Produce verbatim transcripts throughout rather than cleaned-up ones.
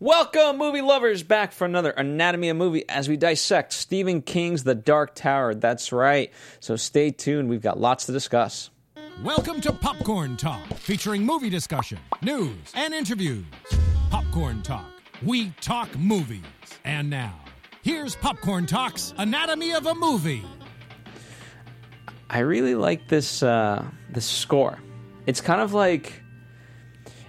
Welcome, movie lovers, back for another Anatomy of Movie as we dissect Stephen King's The Dark Tower. That's right. So stay tuned. We've got lots to discuss. Welcome to Popcorn Talk, featuring movie discussion, news, and interviews. Popcorn Talk. We talk movies. And now, here's Popcorn Talk's Anatomy of a Movie. I really like this, uh, this score. It's kind of like...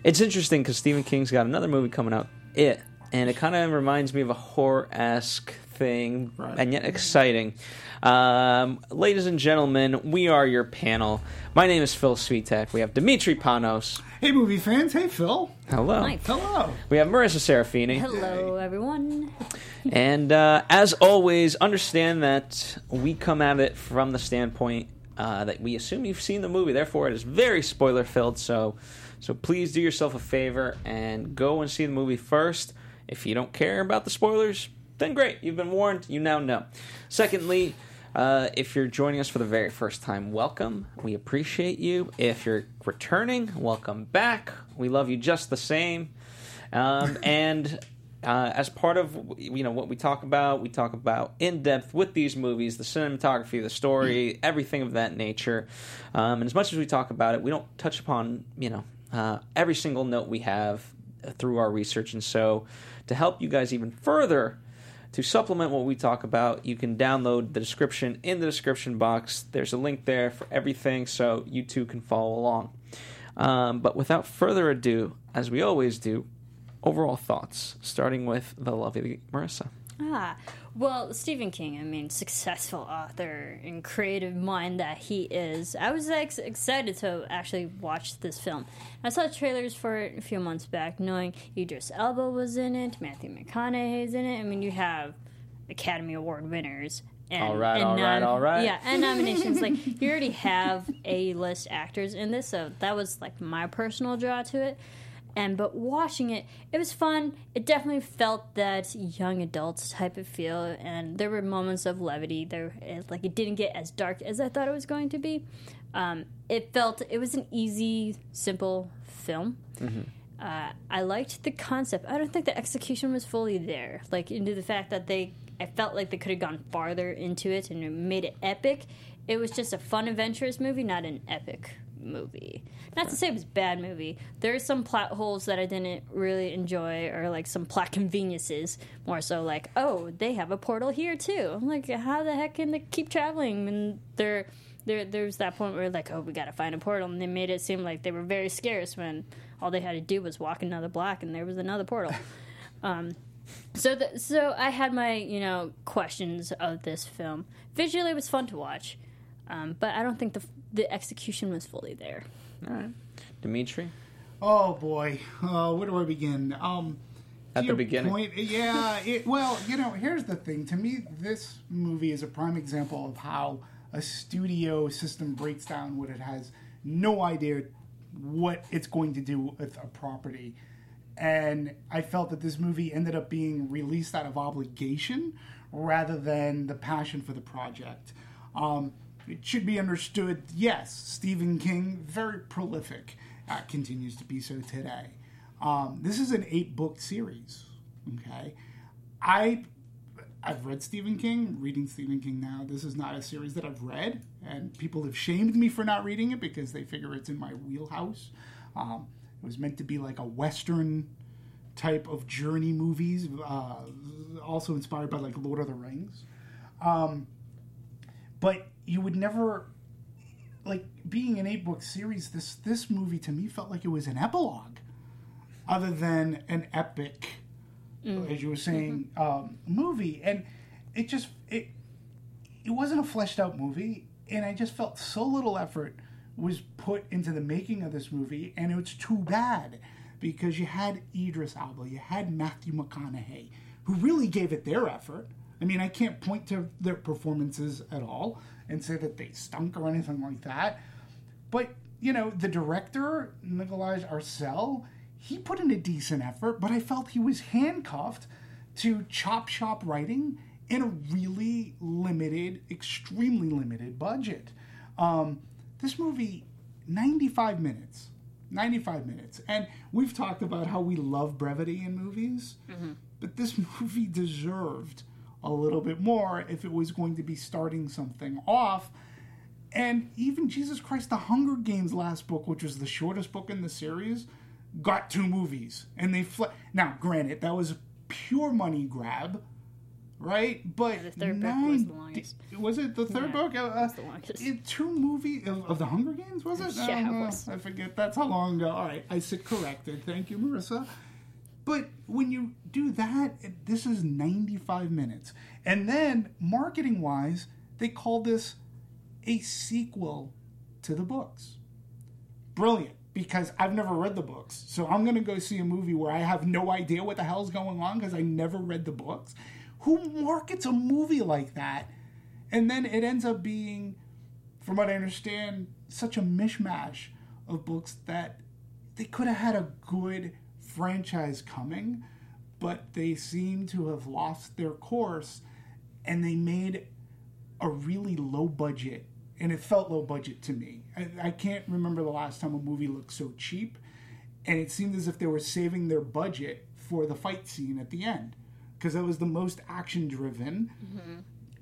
It's interesting because Stephen King's got another movie coming out, It, and it kind of reminds me of a horror-esque thing, right, and yet exciting. Um, ladies and gentlemen, we are your panel. My name is Phil Svitek. We have Dimitri Panos. Hey, movie fans. Hey, Phil. Hello. Nice. Hello. We have Marissa Serafini. Hello, everyone. And uh, as always, understand that we come at it from the standpoint uh, that we assume you've seen the movie. Therefore, it is very spoiler-filled, so... So please do yourself a favor and go and see the movie first. If you don't care about the spoilers, then great. You've been warned. You now know. Secondly, uh, if you're joining us for the very first time, welcome. We appreciate you. If you're returning, welcome back. We love you just the same. Um, and uh, as part of you know what we talk about, we talk about in depth with these movies, the cinematography, the story, everything of that nature. Um, and as much as we talk about it, we don't touch upon, you know, Uh, every single note we have through our research. And so to help you guys even further, to supplement what we talk about, you can download the description in the description box. There's a link there for everything so you too can follow along. Um, but without further ado, as we always do, overall thoughts, starting with the lovely Marissa. Ah, well, Stephen King, I mean, successful author and creative mind that he is. I was ex- excited to actually watch this film. I saw trailers for it a few months back, knowing Idris Elba was in it, Matthew McConaughey's in it. I mean, you have Academy Award winners. And, all right, and all nom- right, all right. Yeah, and nominations. Like, you already have A-list actors in this, so that was, like, my personal draw to it. And but watching it, it was fun. It definitely felt that young adults type of feel, and there were moments of levity. There, like it didn't get as dark as I thought it was going to be. Um, it felt it was an easy, simple film. Mm-hmm. Uh, I liked the concept. I don't think the execution was fully there. Like into the fact that they, I felt like they could have gone farther into it and it made it epic. It was just a fun, adventurous movie, not an epic movie. Not to say it was a bad movie. There are some plot holes that I didn't really enjoy, or like some plot conveniences, more so like, oh, they have a portal here too. I'm like, how the heck can they keep traveling? And there, there, there's that point where like, oh, we gotta find a portal, and they made it seem like they were very scarce when all they had to do was walk another block and there was another portal. um, so, the, so I had my you know questions of this film. Visually, it was fun to watch, um, but I don't think the The execution was fully there. All right. Dimitri? Oh, boy. Uh, where do I begin? Um, At the beginning? Point, yeah. It, well, you know, here's the thing. To me, this movie is a prime example of how a studio system breaks down when it has no idea what it's going to do with a property. And I felt that this movie ended up being released out of obligation rather than the passion for the project. Um It should be understood, yes, Stephen King, very prolific, uh, continues to be so today. Um, this is an eight-book series, okay? I, I've read Stephen King, reading Stephen King now. This is not a series that I've read, and people have shamed me for not reading it because they figure it's in my wheelhouse. Um, it was meant to be like a Western type of journey movies, uh, also inspired by like Lord of the Rings. Um, but... You would never, like, being an eight-book series, this this movie to me felt like it was an epilogue other than an epic, mm. as you were saying, mm-hmm. um, movie. And it just, it it wasn't a fleshed-out movie, and I just felt so little effort was put into the making of this movie, and it's too bad because you had Idris Elba, you had Matthew McConaughey, who really gave it their effort. I mean, I can't point to their performances at all and say that they stunk or anything like that. But, you know, the director, Nikolaj Arcel, he put in a decent effort, but I felt he was handcuffed to chop shop writing in a really limited, extremely limited budget. Um, this movie, ninety-five minutes, ninety-five minutes. And we've talked about how we love brevity in movies, mm-hmm. but this movie deserved a little bit more if it was going to be starting something off. And even Jesus Christ, The Hunger Games last book, which was the shortest book in the series, got two movies. And they fl- Now, granted, that was a pure money grab, right? But yeah, the third nine, book was the longest. Was it the third yeah, book? Uh, it was the longest. It, two movies of, of The Hunger Games, was it? Yeah, I, it was. I forget. That's how long ago. All right, I sit corrected. Thank you, Marissa. But when you do that, this is ninety-five minutes. And then, marketing-wise, they call this a sequel to the books. Brilliant, because I've never read the books. So I'm going to go see a movie where I have no idea what the hell's going on because I never read the books. Who markets a movie like that? And then it ends up being, from what I understand, such a mishmash of books that they could have had a good franchise coming, but they seem to have lost their course, and they made a really low budget, and it felt low budget to me. I, I can't remember the last time a movie looked so cheap, and it seemed as if they were saving their budget for the fight scene at the end, because that was the most action-driven, mm-hmm.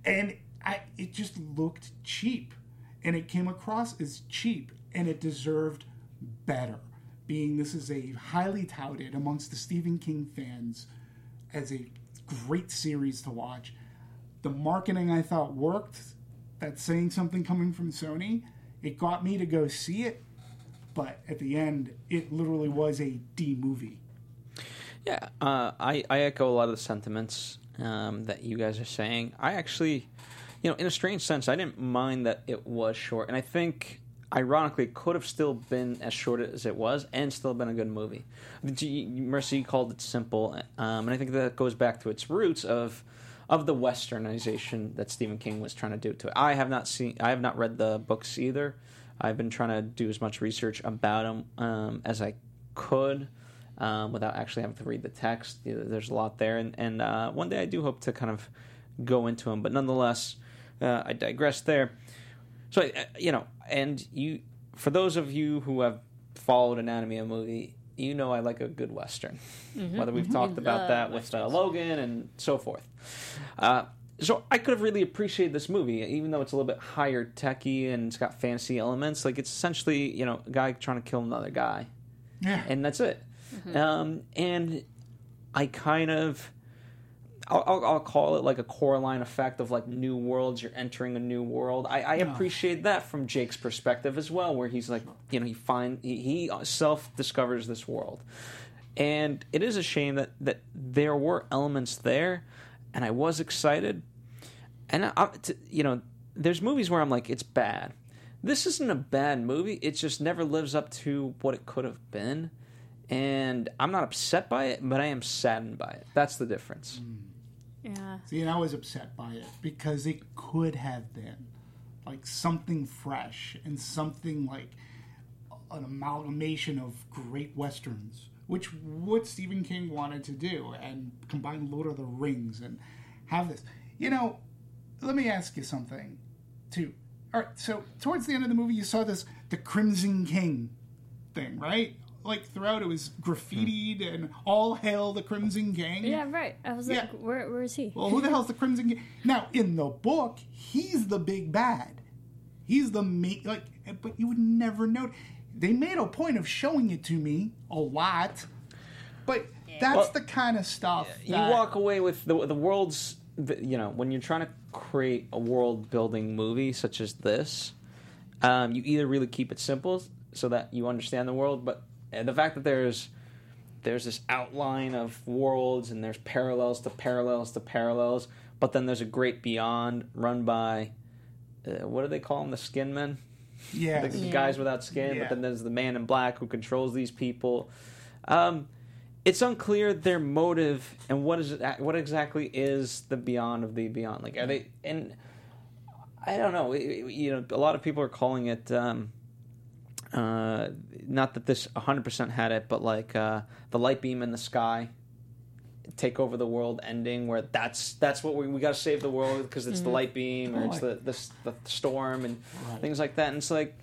and I, it just looked cheap, and it came across as cheap, and it deserved better, being this is a highly touted amongst the Stephen King fans as a great series to watch. The marketing, I thought, worked. That's saying something coming from Sony. It got me to go see it, but at the end, it literally was a D movie. Yeah, uh, I, I echo a lot of the sentiments um, that you guys are saying. I actually, you know, in a strange sense, I didn't mind that it was short. And I think, ironically, it could have still been as short as it was and still been a good movie. Mercy called it simple. Um, and I think that goes back to its roots of of the westernization that Stephen King was trying to do to it. I have not seen, I have not read the books either. I've been trying to do as much research about them um, as I could. Um, without actually having to read the text. There's a lot there, and, and uh, one day I do hope to kind of go into them, but nonetheless, uh, I digress there. So, uh, you know, and you, for those of you who have followed Anatomy of a Movie, you know I like a good Western, mm-hmm. whether we've talked mm-hmm. about that with uh, Logan and so forth. Uh, so I could have really appreciated this movie, even though it's a little bit higher techie and it's got fantasy elements. Like, it's essentially, you know, a guy trying to kill another guy, yeah. and that's it. Mm-hmm. Um, and I kind of, I'll, I'll, I'll call it like a Coraline effect of like new worlds. You're entering a new world. I, I appreciate that from Jake's perspective as well, where he's like, you know, he find he, he self discovers this world, and it is a shame that, that there were elements there, and I was excited, and I, I to, you know, there's movies where I'm like, it's bad. This isn't a bad movie. It just never lives up to what it could have been. And I'm not upset by it, but I am saddened by it. That's the difference. Mm. Yeah. See, and I was upset by it because it could have been like something fresh and something like an amalgamation of great Westerns, which what Stephen King wanted to do, and combine Lord of the Rings and have this. You know, let me ask you something, too. All right, so towards the end of the movie, you saw this, the Crimson King thing, right? Like, throughout, it was graffitied and all hail the Crimson King. Yeah, right. I was yeah. like, where, where is he? Well, who the hell's the Crimson King? Now, in the book, he's the big bad. He's the main, like, but you would never know. They made a point of showing it to me a lot, but yeah. that's well, the kind of stuff. Yeah, that you walk away with the, the world's, the, you know, when you're trying to create a world-building movie such as this, um, you either really keep it simple so that you understand the world, but and the fact that there's there's this outline of worlds and there's parallels to parallels to parallels, but then there's a great beyond run by, uh, what do they call them, the skin men? Yes. The yeah. guys without skin, yeah. but then there's the man in black who controls these people. Um, it's unclear their motive and what is it, what exactly is the beyond of the beyond. Like, are they... And I don't know. You know, a lot of people are calling it... Um, uh, not that this one hundred percent had it, but like uh, the light beam in the sky... take over the world ending, where that's that's what we we got to save the world because it's mm-hmm. the light beam or it's the the, the storm and right. things like that. And it's like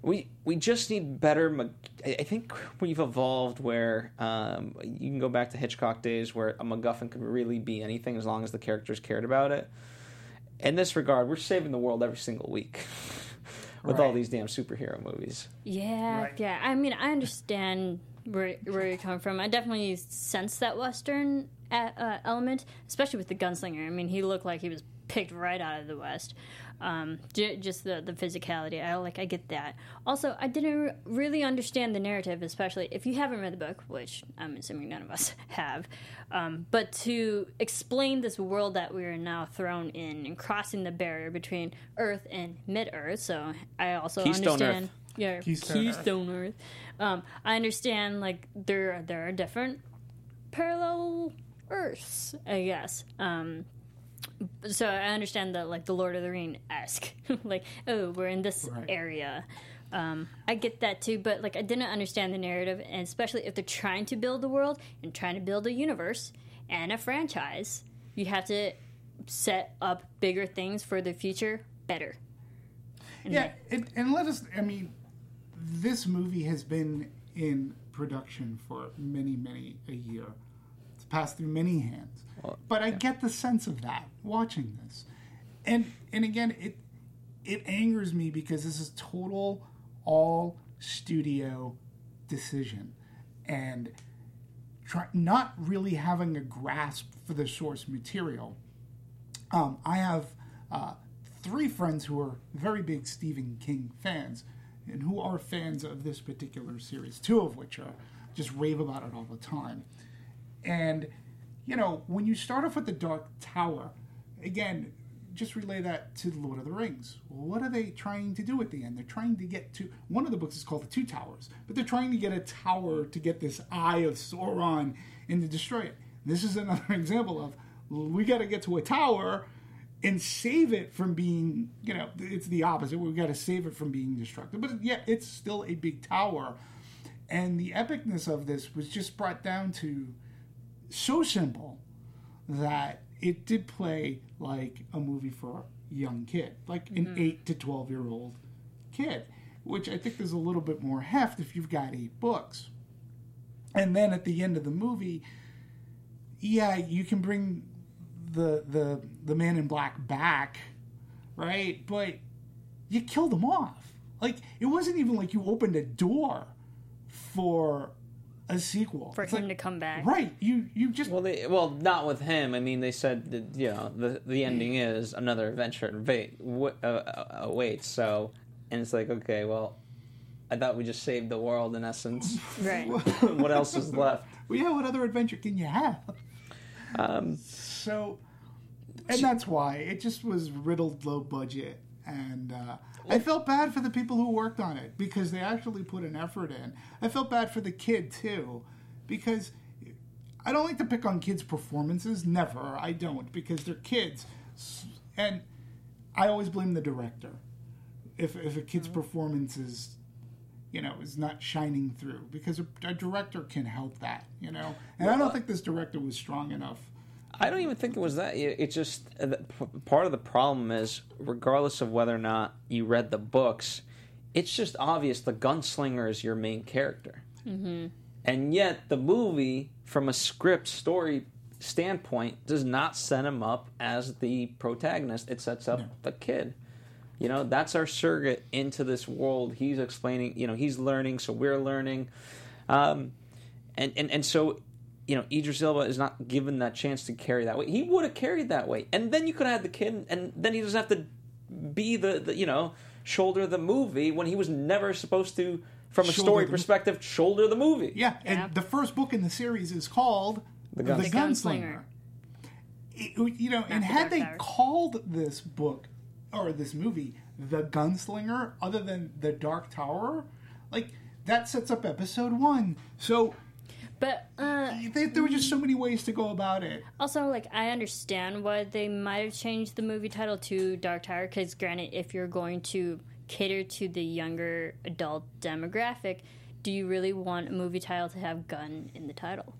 we we just need better. I think we've evolved where um, you can go back to Hitchcock days where a MacGuffin could really be anything as long as the characters cared about it. In this regard, we're saving the world every single week with right. all these damn superhero movies. Yeah, right. yeah. I mean, I understand. Where, where you're coming from. I definitely sense that Western uh, element, especially with the gunslinger. I mean, he looked like he was picked right out of the West. Um, just the, the physicality. I like. I get that. Also, I didn't really understand the narrative, especially if you haven't read the book, which I'm assuming none of us have. Um, but to explain this world that we are now thrown in and crossing the barrier between Earth and Mid-Earth. So I also Keystone understand... Earth. Yeah, Keystone, Keystone Earth. Earth. Um, I understand, like, there there are different parallel Earths, I guess. Um, so I understand that, like, the Lord of the Rings-esque. Like, oh, we're in this right. area. Um, I get that, too, but, like, I didn't understand the narrative, and especially if they're trying to build the world and trying to build a universe and a franchise, you have to set up bigger things for the future better. And yeah, it, and let us, I mean... This movie has been in production for many, many a year. It's passed through many hands. Well, but I yeah. get the sense of that watching this. And and again, it it angers me because this is total all-studio decision. And try, not really having a grasp for the source material. Um, I have uh, three friends who are very big Stephen King fans and who are fans of this particular series, two of which are just rave about it all the time. And, you know, when you start off with The Dark Tower, again, just relay that to The Lord of the Rings. What are they trying to do at the end? They're trying to get to... One of the books is called The Two Towers, but they're trying to get a tower to get this Eye of Sauron and to destroy it. This is another example of, we got to get to a tower... and save it from being, you know, it's the opposite. We've got to save it from being destructive. But yeah, it's still a big tower. And the epicness of this was just brought down to so simple that it did play like a movie for a young kid, like mm-hmm. an eight to twelve-year-old kid, which I think there's a little bit more heft if you've got eight books. And then at the end of the movie, yeah, you can bring... The, the the man in black back, right? But you killed him off. Like, it wasn't even like you opened a door for a sequel. For it's him like, to come back. Right. You you just... Well, they, well, not with him. I mean, they said, that, you know, the, the ending is another adventure awaits. So, and it's like, okay, well, I thought we just saved the world in essence. Right. What else is left? Well, yeah, what other adventure can you have? Um, so, and that's why it just was riddled low budget, and uh, I felt bad for the people who worked on it because they actually put an effort in. I felt bad for the kid too, because I don't like to pick on kids' performances. Never, I don't, because they're kids, and I always blame the director if if a kid's performance is, you know, is not shining through, because a, a director can help that, you know? And well, I don't think this director was strong enough. I don't even think it was that. It's just part of the problem is, regardless of whether or not you read the books, it's just obvious the gunslinger is your main character. Mm-hmm. And yet the movie, from a script story standpoint, does not set him up as the protagonist. It sets up no. the kid. You know, that's our surrogate into this world. He's explaining, you know, he's learning, so we're learning. Um, and, and, and so, you know, Idris Elba is not given that chance to carry that weight. He would have carried that weight. And then you could have had the kid, and then he doesn't have to be the, the you know, shoulder the movie when he was never supposed to, from a shoulder story perspective, mo- shoulder the movie. Yeah, and yeah. the first book in the series is called The, Guns- the Gunslinger. Gunslinger. It, you know, not and the had they powers. Called this book... or this movie, The Gunslinger, other than The Dark Tower, like, that sets up episode one. So, But uh, they, there were just so many ways to go about it. Also, like, I understand why they might have changed the movie title to Dark Tower, because granted, if you're going to cater to the younger adult demographic, do you really want a movie title to have gun in the title?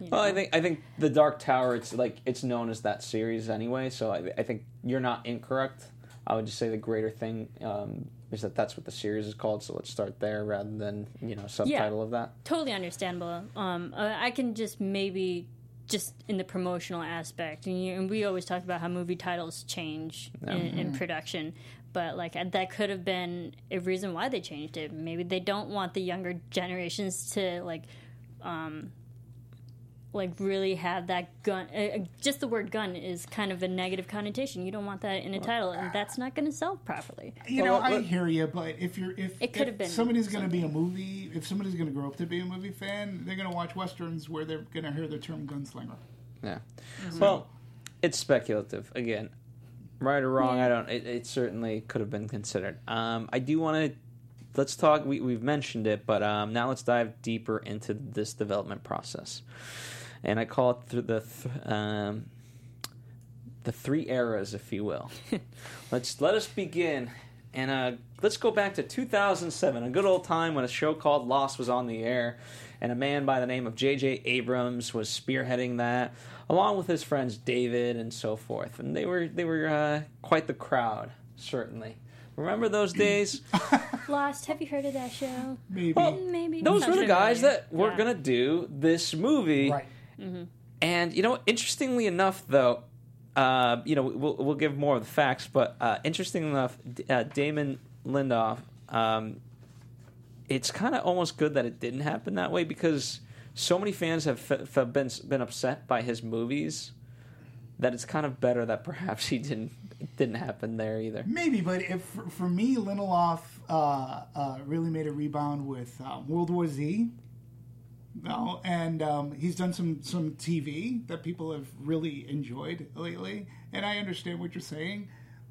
You know? Well, I think I think the Dark Tower, it's like it's known as that series anyway, so I, I think you're not incorrect. I would just say the greater thing um, is that that's what the series is called, so let's start there rather than, you know, subtitle yeah, of that. Totally understandable. Um, I can just maybe just in the promotional aspect, and, you, and we always talk about how movie titles change in, mm-hmm. in production, but like that could have been a reason why they changed it. Maybe they don't want the younger generations to like. Um, like really have that gun uh, just the word gun is kind of a negative connotation. You don't want that in a title, and that's not going to sell properly. You know, I hear you, but if you're if, it could have been somebody's going to be a movie if somebody's going to grow up to be a movie fan, they're going to watch westerns where they're going to hear the term gunslinger. Yeah. Mm-hmm. Well, it's speculative again. Right or wrong, yeah. I don't it, it certainly could have been considered. Um, I do want to Let's talk we we've mentioned it, but um, now let's dive deeper into this development process. And I call it th- the th- um, the three eras, if you will. let's let us begin, and uh, let's go back to two thousand seven, a good old time when a show called Lost was on the air, and a man by the name of J J. Abrams was spearheading that, along with his friends David and so forth. And they were they were uh, quite the crowd, certainly. Remember those days? Lost. Have you heard of that show? Maybe. Well, Maybe. Those were the guys that were yeah. gonna do this movie. Right. Mm-hmm. And, you know, interestingly enough, though, uh, you know, we'll, we'll give more of the facts, but uh, interestingly enough, uh, Damon Lindelof, um, it's kind of almost good that it didn't happen that way, because so many fans have, f- have been been upset by his movies that it's kind of better that perhaps he didn't it didn't happen there either. Maybe, but if for, for me, Lindelof uh, uh, really made a rebound with uh, World War Z. No, and um, he's done some, some T V that people have really enjoyed lately, and I understand what you're saying.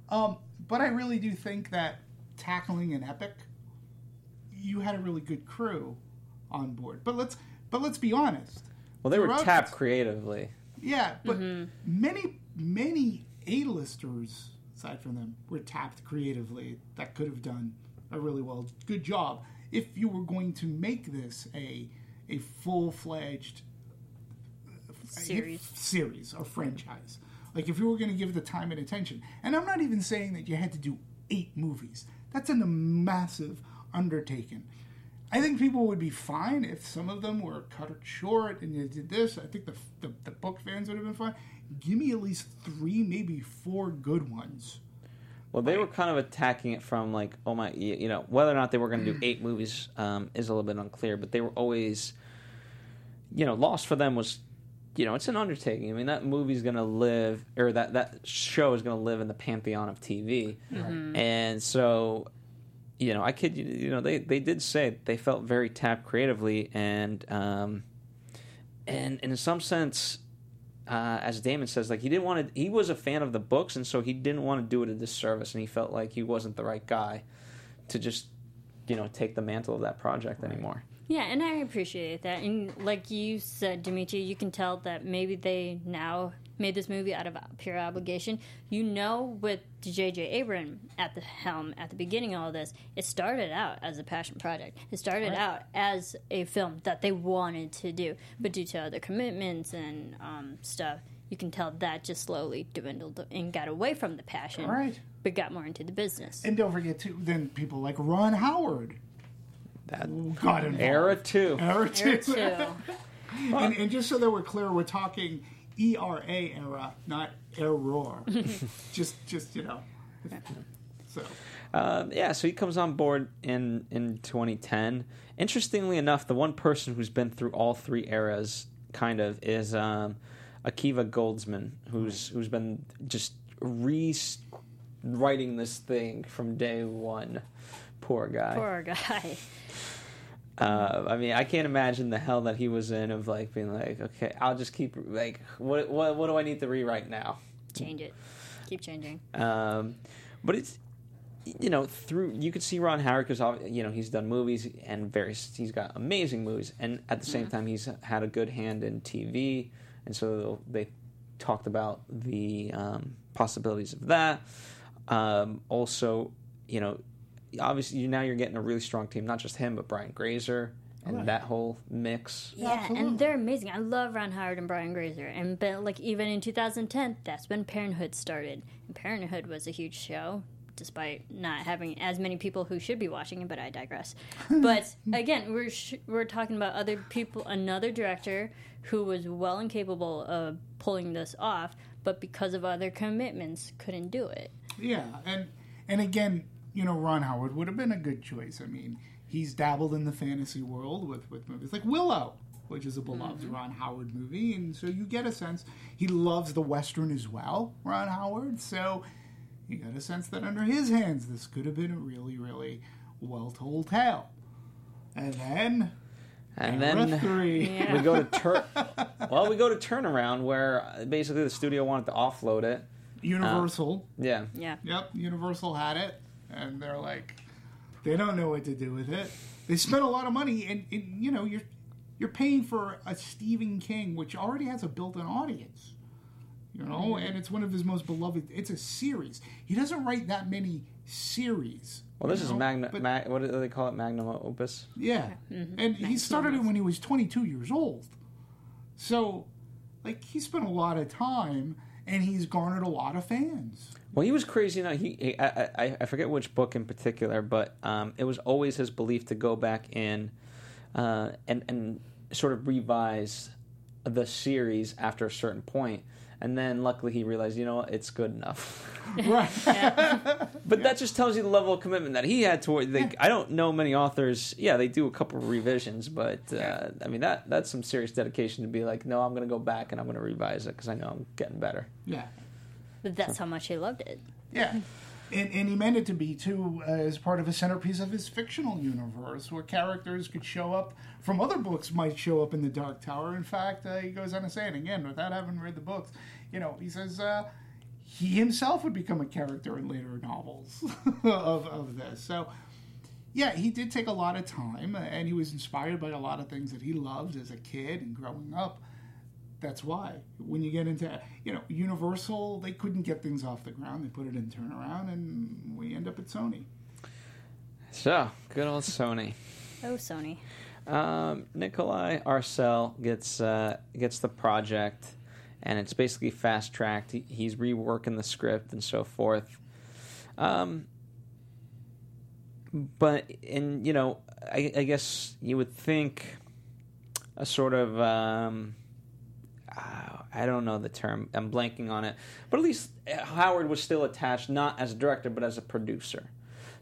Um, but I really do think that tackling an epic, you had a really good crew on board. But let's but let's be honest. Well, they were tapped creatively. Yeah, but mm-hmm. many many A-listers, aside from them, were tapped creatively that could have done a really well good job if you were going to make this a a full-fledged series. series or franchise. Like, if you were going to give the time and attention. And I'm not even saying that you had to do eight movies. That's a massive undertaking. I think people would be fine if some of them were cut short and you did this. I think the, the, the book fans would have been fine. Give me at least three, maybe four good ones. Well, they were kind of attacking it from, like, oh my, you know, whether or not they were going to do eight movies um, is a little bit unclear, but they were always, you know, Lost for them was, you know, it's an undertaking. I mean, that movie's going to live, or that, that show is going to live in the pantheon of T V. Mm-hmm. And so, you know, I kid you, you know, they, they did say they felt very tapped creatively, and, um, and, and in some sense, Uh, as Damon says, like he didn't want to. He was a fan of the books, and so he didn't want to do it a disservice, and he felt like he wasn't the right guy to just, you know, take the mantle of that project right. anymore. Yeah, and I appreciate that. And like you said, Dimitri, you can tell that maybe they now made this movie out of pure obligation. You know, with J J. Abrams at the helm at the beginning of all this, it started out as a passion project. It started right. out as a film that they wanted to do, but due to other commitments and um, stuff, you can tell that just slowly dwindled and got away from the passion, right. but got more into the business. And don't forget, too, then people like Ron Howard that got involved. Era two. Era two. Era two. and, and just so that we're clear, we're talking E R A era, not error. just, just you know. So, uh, yeah. So he comes on board in in twenty ten. Interestingly enough, the one person who's been through all three eras, kind of, is um, Akiva Goldsman, who's who's been just rewriting this thing from day one. Poor guy. Poor guy. Uh, I mean, I can't imagine the hell that he was in of, like, being like, okay, I'll just keep, like, what what, what do I need to rewrite now? Change it. Keep changing. Um, but it's, you know, through you could see Ron Howard, because, you know, he's done movies and various, he's got amazing movies, and at the same yeah. time he's had a good hand in T V, and so they talked about the um, possibilities of that. Um, also, you know, obviously you, now you're getting a really strong team, not just him, but Brian Grazer and right. that whole mix. Yeah, absolutely. And they're amazing. I love Ron Howard and Brian Grazer. And but, like, even in two thousand ten, that's when Parenthood started. And Parenthood was a huge show, despite not having as many people who should be watching it, but I digress. But, again, we're sh- we're talking about other people, another director who was well and capable of pulling this off, but because of other commitments, couldn't do it. Yeah, and and again, you know, Ron Howard would have been a good choice. I mean, he's dabbled in the fantasy world with, with movies like Willow, which is a beloved mm-hmm. Ron Howard movie, and so you get a sense he loves the Western as well, Ron Howard, so you get a sense that under his hands this could have been a really, really well-told tale. And then... And Number then three. Yeah. we go to tur- well, we go to Turnaround, where basically the studio wanted to offload it. Universal. Uh, yeah. Yeah. Yep. Universal had it, and they're like, they don't know what to do with it. They spent a lot of money, and, and you know, you're you're paying for a Stephen King, which already has a built-in audience, you know, and it's one of his most beloved. It's a series. He doesn't write that many series. Well, this you know, is Magna. But, mag, what do they call it? Magnum opus. Yeah, mm-hmm. and he started it when he was twenty-two years old. So, like, he spent a lot of time, and he's garnered a lot of fans. Well, he was crazy enough. He, he I, I, I forget which book in particular, but um, it was always his belief to go back in, uh, and and sort of revise the series after a certain point. And then, luckily, he realized, you know what, it's good enough. Right. yeah. But yeah. that just tells you the level of commitment that he had toward... They, yeah. I don't know many authors... Yeah, they do a couple of revisions, but, uh, I mean, that that's some serious dedication to be like, no, I'm going to go back and I'm going to revise it because I know I'm getting better. Yeah. But that's so. How much he loved it. Yeah. And, and he meant it to be, too, uh, as part of a centerpiece of his fictional universe, where characters could show up from other books, might show up in The Dark Tower. In fact, uh, he goes on to say, and again, without having read the books, you know, he says uh, he himself would become a character in later novels of, of this. So, yeah, he did take a lot of time, and he was inspired by a lot of things that he loved as a kid and growing up. That's why when you get into, you know, Universal, they couldn't get things off the ground. They put it in Turnaround, and we end up at Sony. So, good old Sony. Oh, Sony. Um, Nikolaj Arcel gets uh, gets the project, and it's basically fast-tracked. He, he's reworking the script and so forth. Um, but, and, you know, I, I guess you would think a sort of... Um, I don't know the term. I'm blanking on it. But at least Howard was still attached, not as a director, but as a producer.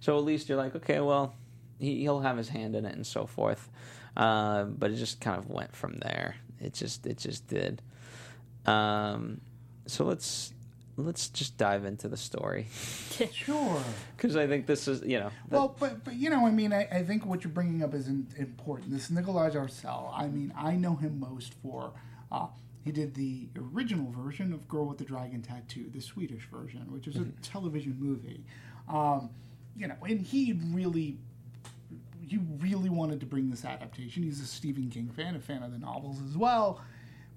So at least you're like, okay, well, he, he'll have his hand in it and so forth. Uh, but it just kind of went from there. It just, it just did. Um, so let's let's just dive into the story. Sure. Because I think this is, you know. The... Well, but but you know, I mean, I, I think what you're bringing up is important. This Nikolaj Arcel. I mean, I know him most for. Uh, He did the original version of Girl with the Dragon Tattoo, the Swedish version, which is a mm-hmm. television movie. Um, you know, and he really, he really wanted to bring this adaptation. He's a Stephen King fan, a fan of the novels as well.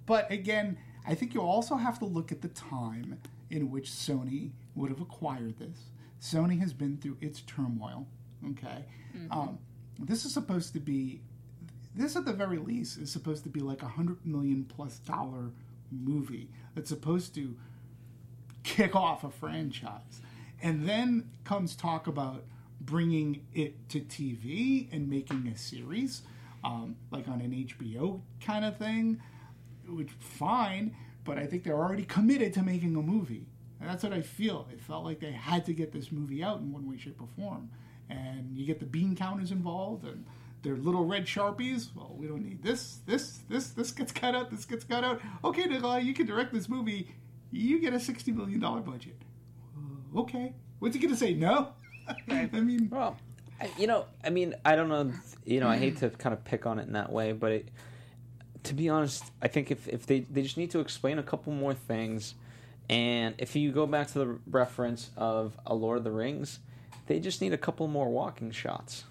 But again, I think you also have to look at the time in which Sony would have acquired this. Sony has been through its turmoil, okay? Mm-hmm. Um, this is supposed to be... This, at the very least, is supposed to be like a one hundred million plus dollar movie that's supposed to kick off a franchise. And then comes talk about bringing it to T V and making a series, um, like on an H B O kind of thing, which fine, but I think they're already committed to making a movie. And that's what I feel. It felt like they had to get this movie out in one way, shape, or form. And you get the bean counters involved, and... They're little red Sharpies. Well, we don't need this. This, this, this gets cut out. This gets cut out. Okay, Nikolaj, you can direct this movie. You get a sixty million dollars budget. Okay. What's he going to say? No? I mean... Well, you know, I mean, I don't know. You know, I hate to kind of pick on it in that way, but it, to be honest, I think if, if they, they just need to explain a couple more things, and if you go back to the reference of A Lord of the Rings... They just need a couple more walking shots.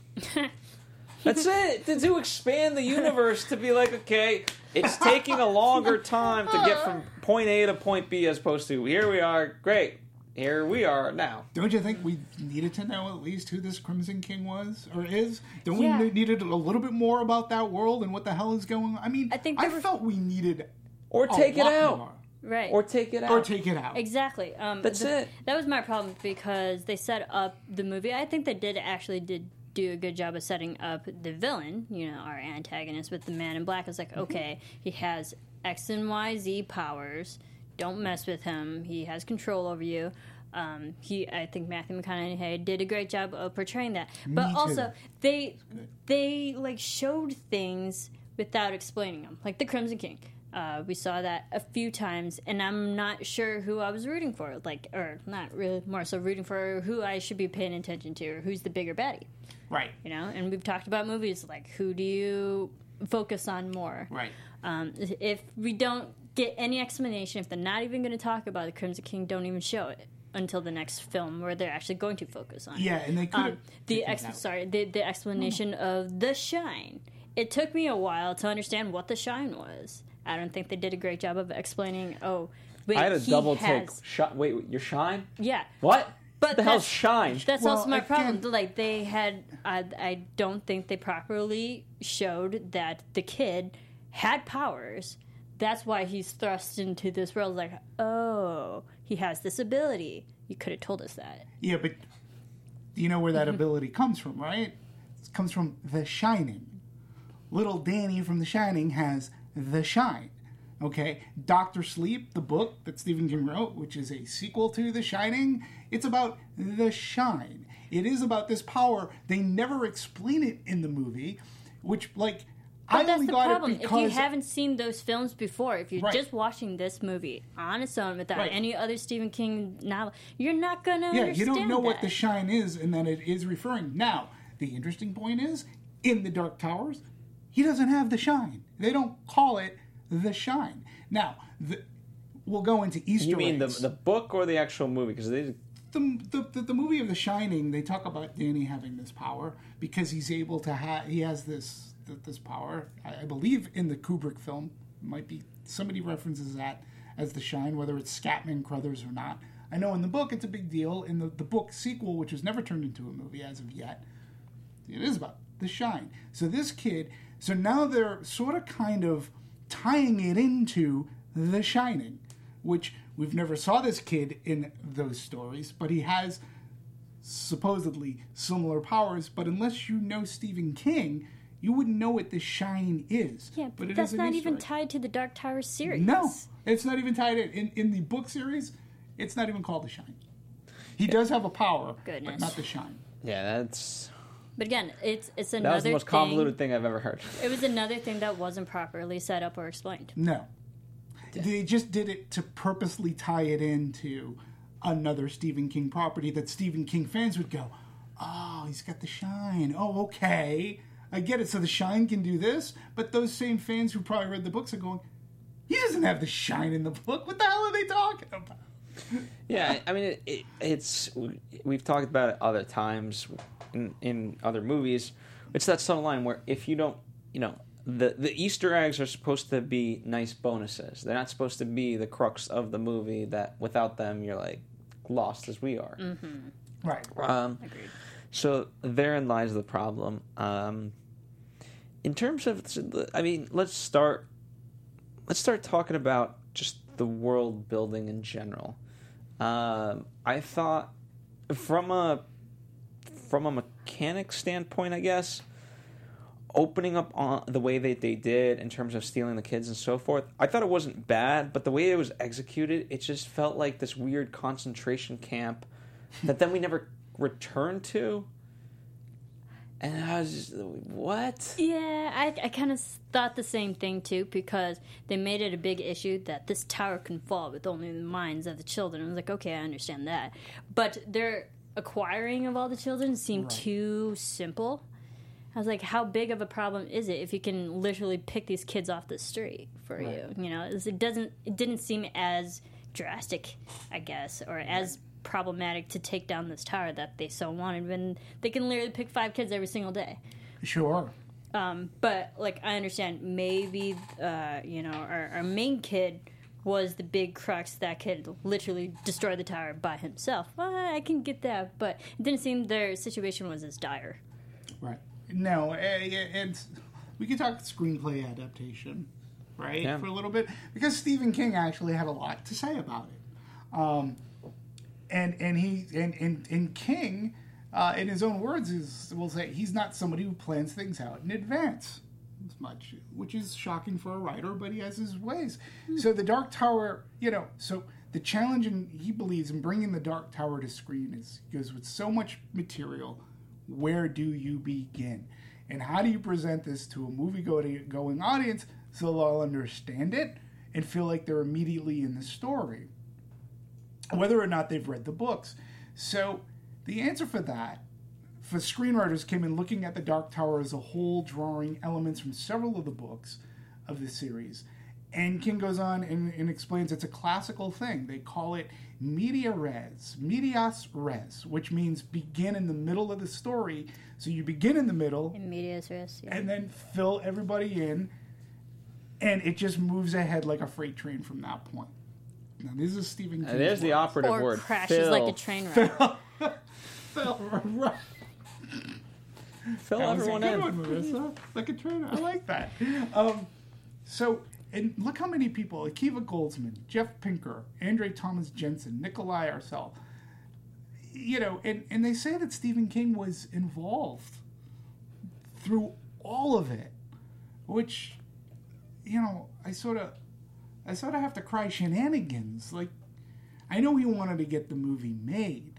That's it. To, to expand the universe, to be like, okay, it's taking a longer time to get from point A to point B as opposed to here we are, great, here we are now. Don't you think we needed to know at least who this Crimson King was or is? Don't yeah. we needed a little bit more about that world and what the hell is going on? I mean, I, think I were... felt we needed or take a lot it out. More. Right. Or take it out. Or take it out. Exactly. Um, That's the, it. That was my problem because they set up the movie. I think they did actually did do a good job of setting up the villain, you know, our antagonist with the Man in Black. It's like, okay, he has X and Y, Z powers. Don't mess with him. He has control over you. Um, he, I think Matthew McConaughey did a great job of portraying that. But Me also, too. they they like showed things without explaining them, like the Crimson King. Uh, we saw that a few times, and I'm not sure who I was rooting for, like, or not really, more so rooting for who I should be paying attention to, or who's the bigger baddie. Right. You know, and we've talked about movies, like, who do you focus on more? Right. Um, if we don't get any explanation, if they're not even going to talk about the Crimson King, don't even show it until the next film where they're actually going to focus on yeah, it. Yeah, and they could... Um, the ex- sorry, the, the explanation oh. of The Shine. It took me a while to understand what The Shine was. I don't think they did a great job of explaining, oh, wait, I had a he double has... take. Sh- wait, wait, your shine? Yeah. What? But what the hell's shine? That's well, also my problem. Can't... Like, they had, I, I don't think they properly showed that the kid had powers. That's why he's thrust into this world. Like, oh, he has this ability. You could have told us that. Yeah, but you know where that mm-hmm. ability comes from, right? It comes from The Shining. Little Danny from The Shining has... The Shine, okay? Doctor Sleep, the book that Stephen King wrote, which is a sequel to The Shining, it's about The Shine. It is about this power. They never explain it in the movie, which, like, but I that's only the got problem. It because... If you haven't seen those films before, if you're right. just watching this movie on its own without right. any other Stephen King novel, you're not going to yeah, understand Yeah, you don't know that. What The Shine is and that it is referring. Now, the interesting point is, in The Dark Towers... He doesn't have the shine. They don't call it The Shine. Now, the, we'll go into Easter eggs. You mean the, the book or the actual movie? Because they the, the, the the movie of The Shining, they talk about Danny having this power because he's able to have. He has this this power. I, I believe in the Kubrick film, might be somebody references that as The Shine, whether it's Scatman Crothers or not. I know in the book it's a big deal. In the the book sequel, which was never turned into a movie as of yet, it is about The Shine. So this kid. So now they're sort of kind of tying it into The Shining, which we've never saw this kid in those stories, but he has supposedly similar powers. But unless you know Stephen King, you wouldn't know what The Shine is. Yeah, but, but it that's is not even tied to the Dark Tower series. No, it's not even tied in. In, in the book series, it's not even called The Shine. He does have a power, Goodness. But not The Shine. Yeah, that's... But again, it's it's another thing. That was the most convoluted thing, thing I've ever heard. It was another thing that wasn't properly set up or explained. No. Yeah. They just did it to purposely tie it into another Stephen King property that Stephen King fans would go, oh, he's got the shine. Oh, okay. I get it. So the shine can do this. But those same fans who probably read the books are going, he doesn't have the shine in the book. What the hell are they talking about? Yeah, I mean, it, it, it's we've talked about it other times in, in other movies. It's that subtle line where if you don't, you know, the the Easter eggs are supposed to be nice bonuses. They're not supposed to be the crux of the movie. That without them, you're like lost as we are. Mm-hmm. Right. Right. Um, Agreed. So therein lies the problem. Um, in terms of, I mean, let's start. Let's start talking about just the world building in general. Um, I thought, from a from a mechanic standpoint, I guess, opening up on the way that they did in terms of stealing the kids and so forth, I thought it wasn't bad, but the way it was executed, it just felt like this weird concentration camp that then we never returned to. And I was just, what? Yeah, I, I kind of thought the same thing, too, because they made it a big issue that this tower can fall with only the minds of the children. I was like, okay, I understand that. But their acquiring of all the children seemed right. too simple. I was like, how big of a problem is it if you can literally pick these kids off the street for right. you? You know, it, doesn't, it didn't seem as drastic, I guess, or as... Right. problematic to take down this tower that they so wanted when they can literally pick five kids every single day. Sure. Um, but, like, I understand maybe, uh, you know, our, our main kid was the big crux that could literally destroy the tower by himself. Well, I can get that, but it didn't seem their situation was as dire. Right. No, it's, we could talk screenplay adaptation, right, yeah. for a little bit, because Stephen King actually had a lot to say about it. Um, and and he and, and, and King... Uh, in his own words, is will say he's not somebody who plans things out in advance as much, which is shocking for a writer, but he has his ways. Mm-hmm. So the Dark Tower, you know, so the challenge, in, he believes, in bringing the Dark Tower to screen is, because with so much material, where do you begin? And how do you present this to a movie-going audience so they'll all understand it and feel like they're immediately in the story, whether or not they've read the books? So... the answer for that, for screenwriters, came in looking at The Dark Tower as a whole, drawing elements from several of the books of the series. And King goes on and, and explains it's a classical thing. They call it media res, medias res, which means begin in the middle of the story. So you begin in the middle. In medias res, yeah. And then fill everybody in, and it just moves ahead like a freight train from that point. Now, this is Stephen King. Uh, there's the operative or word. Or crashes Phil. Like a train wreck. Phil, right. Phil that everyone was a good in. One, Marissa. Like a trainer. I like that. Um, so, and look how many people: Akiva Goldsman, Jeff Pinker, Andre Thomas Jensen, Nikolaj Arcel. You know, and, and they say that Stephen King was involved through all of it, which, you know, I sort of, I sort of have to cry shenanigans. Like, I know he wanted to get the movie made.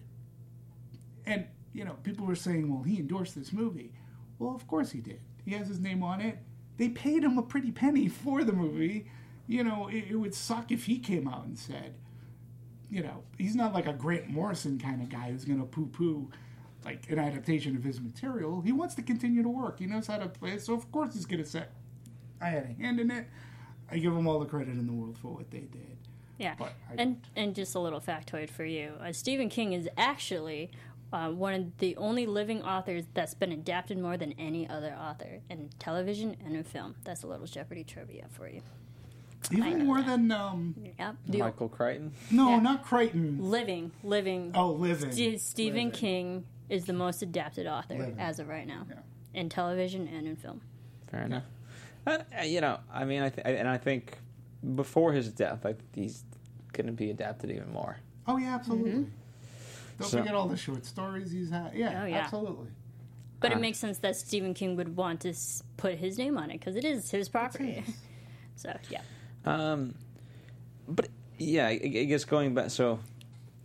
And, you know, people were saying, well, he endorsed this movie. Well, of course he did. He has his name on it. They paid him a pretty penny for the movie. You know, it, it would suck if he came out and said, you know, he's not like a Grant Morrison kind of guy who's going to poo-poo, like, an adaptation of his material. He wants to continue to work. He knows how to play it, so of course he's going to say, I had a hand in it. I give him all the credit in the world for what they did. Yeah, and, and just a little factoid for you. Uh, Stephen King is actually... Uh, one of the only living authors that's been adapted more than any other author in television and in film. That's a little Jeopardy trivia for you. Even more that. than um, yep. Michael Crichton? No, yeah. not Crichton. Living, living. Oh, living. St- Stephen living. King is the most adapted author living. as of right now yeah. in television and in film. Fair yeah. enough. And, you know, I mean, I th- and I think before his death, I, he's going to be adapted even more. Oh, yeah, absolutely. Mm-hmm. Don't so. forget all the short stories he's had. Yeah, oh, yeah. absolutely. But uh, it makes sense that Stephen King would want to s- put his name on it because it is his property. So, yeah. Um, but, yeah, I, I guess going back, so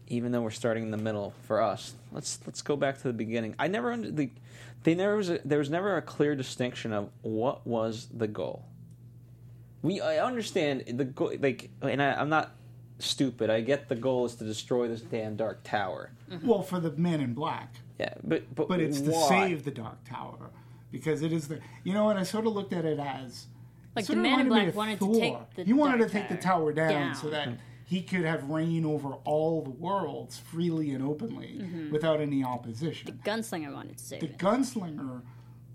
even though we're starting in the middle for us, let's let's go back to the beginning. I never, the, they never was a, there was never a clear distinction of what was the goal. We I understand the goal, like, and I, I'm not stupid. I get the goal is to destroy this damn Dark Tower. Mm-hmm. Well, for the men in black. Yeah, but but, but it's why? To save the Dark Tower because it is the. You know what? I sort of looked at it as like the man in black wanted Thor. to take the. He wanted Dark to take tower the tower down, down so that he could have reign over all the worlds freely and openly mm-hmm. without any opposition. The gunslinger wanted to save the it. The gunslinger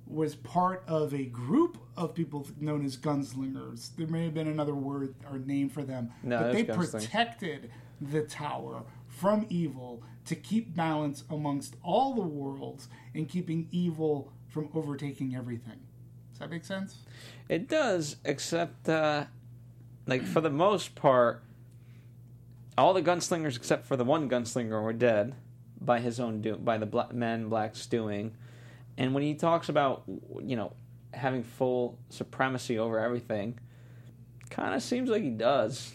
was part of a group of people known as gunslingers. There may have been another word or name for them, no, but they protected the tower from evil to keep balance amongst all the worlds and keeping evil from overtaking everything. Does that make sense? It does, except, uh, like, for the most part, all the gunslingers except for the one gunslinger were dead by his own doing, by the black men, blacks doing. And when he talks about, you know, having full supremacy over everything, kind of seems like he does.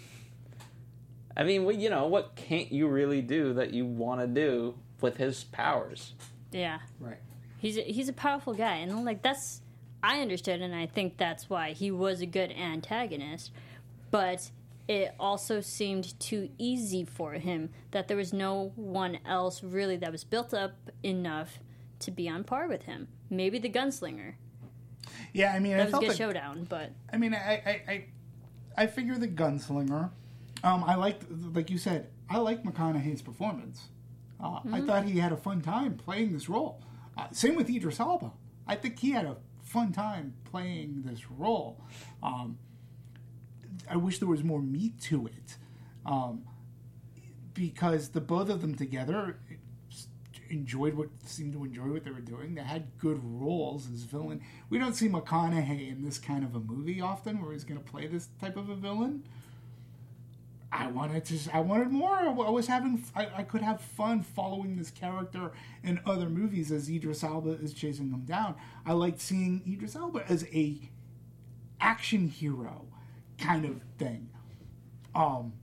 I mean, well, you know, what can't you really do that you want to do with his powers? Yeah. Right. He's a, he's a powerful guy, and, like, that's... I understood, and I think that's why he was a good antagonist, but it also seemed too easy for him, that there was no one else, really, that was built up enough to be on par with him. Maybe the gunslinger. Yeah, I mean, that I was felt a good the, showdown, but I mean, I, I, I, I figure the gunslinger. Um, I liked, like you said, I like McConaughey's performance. Uh, mm-hmm. I thought he had a fun time playing this role. Uh, same with Idris Elba. I think he had a fun time playing this role. Um, I wish there was more meat to it. Um, because the both of them together enjoyed what seemed to enjoy what they were doing. They had good roles as villain. We don't see McConaughey in this kind of a movie often, where he's going to play this type of a villain. I wanted to. I wanted more. I was having. I, I could have fun following this character in other movies as Idris Elba is chasing him down. I liked seeing Idris Elba as a action hero kind of thing. Um,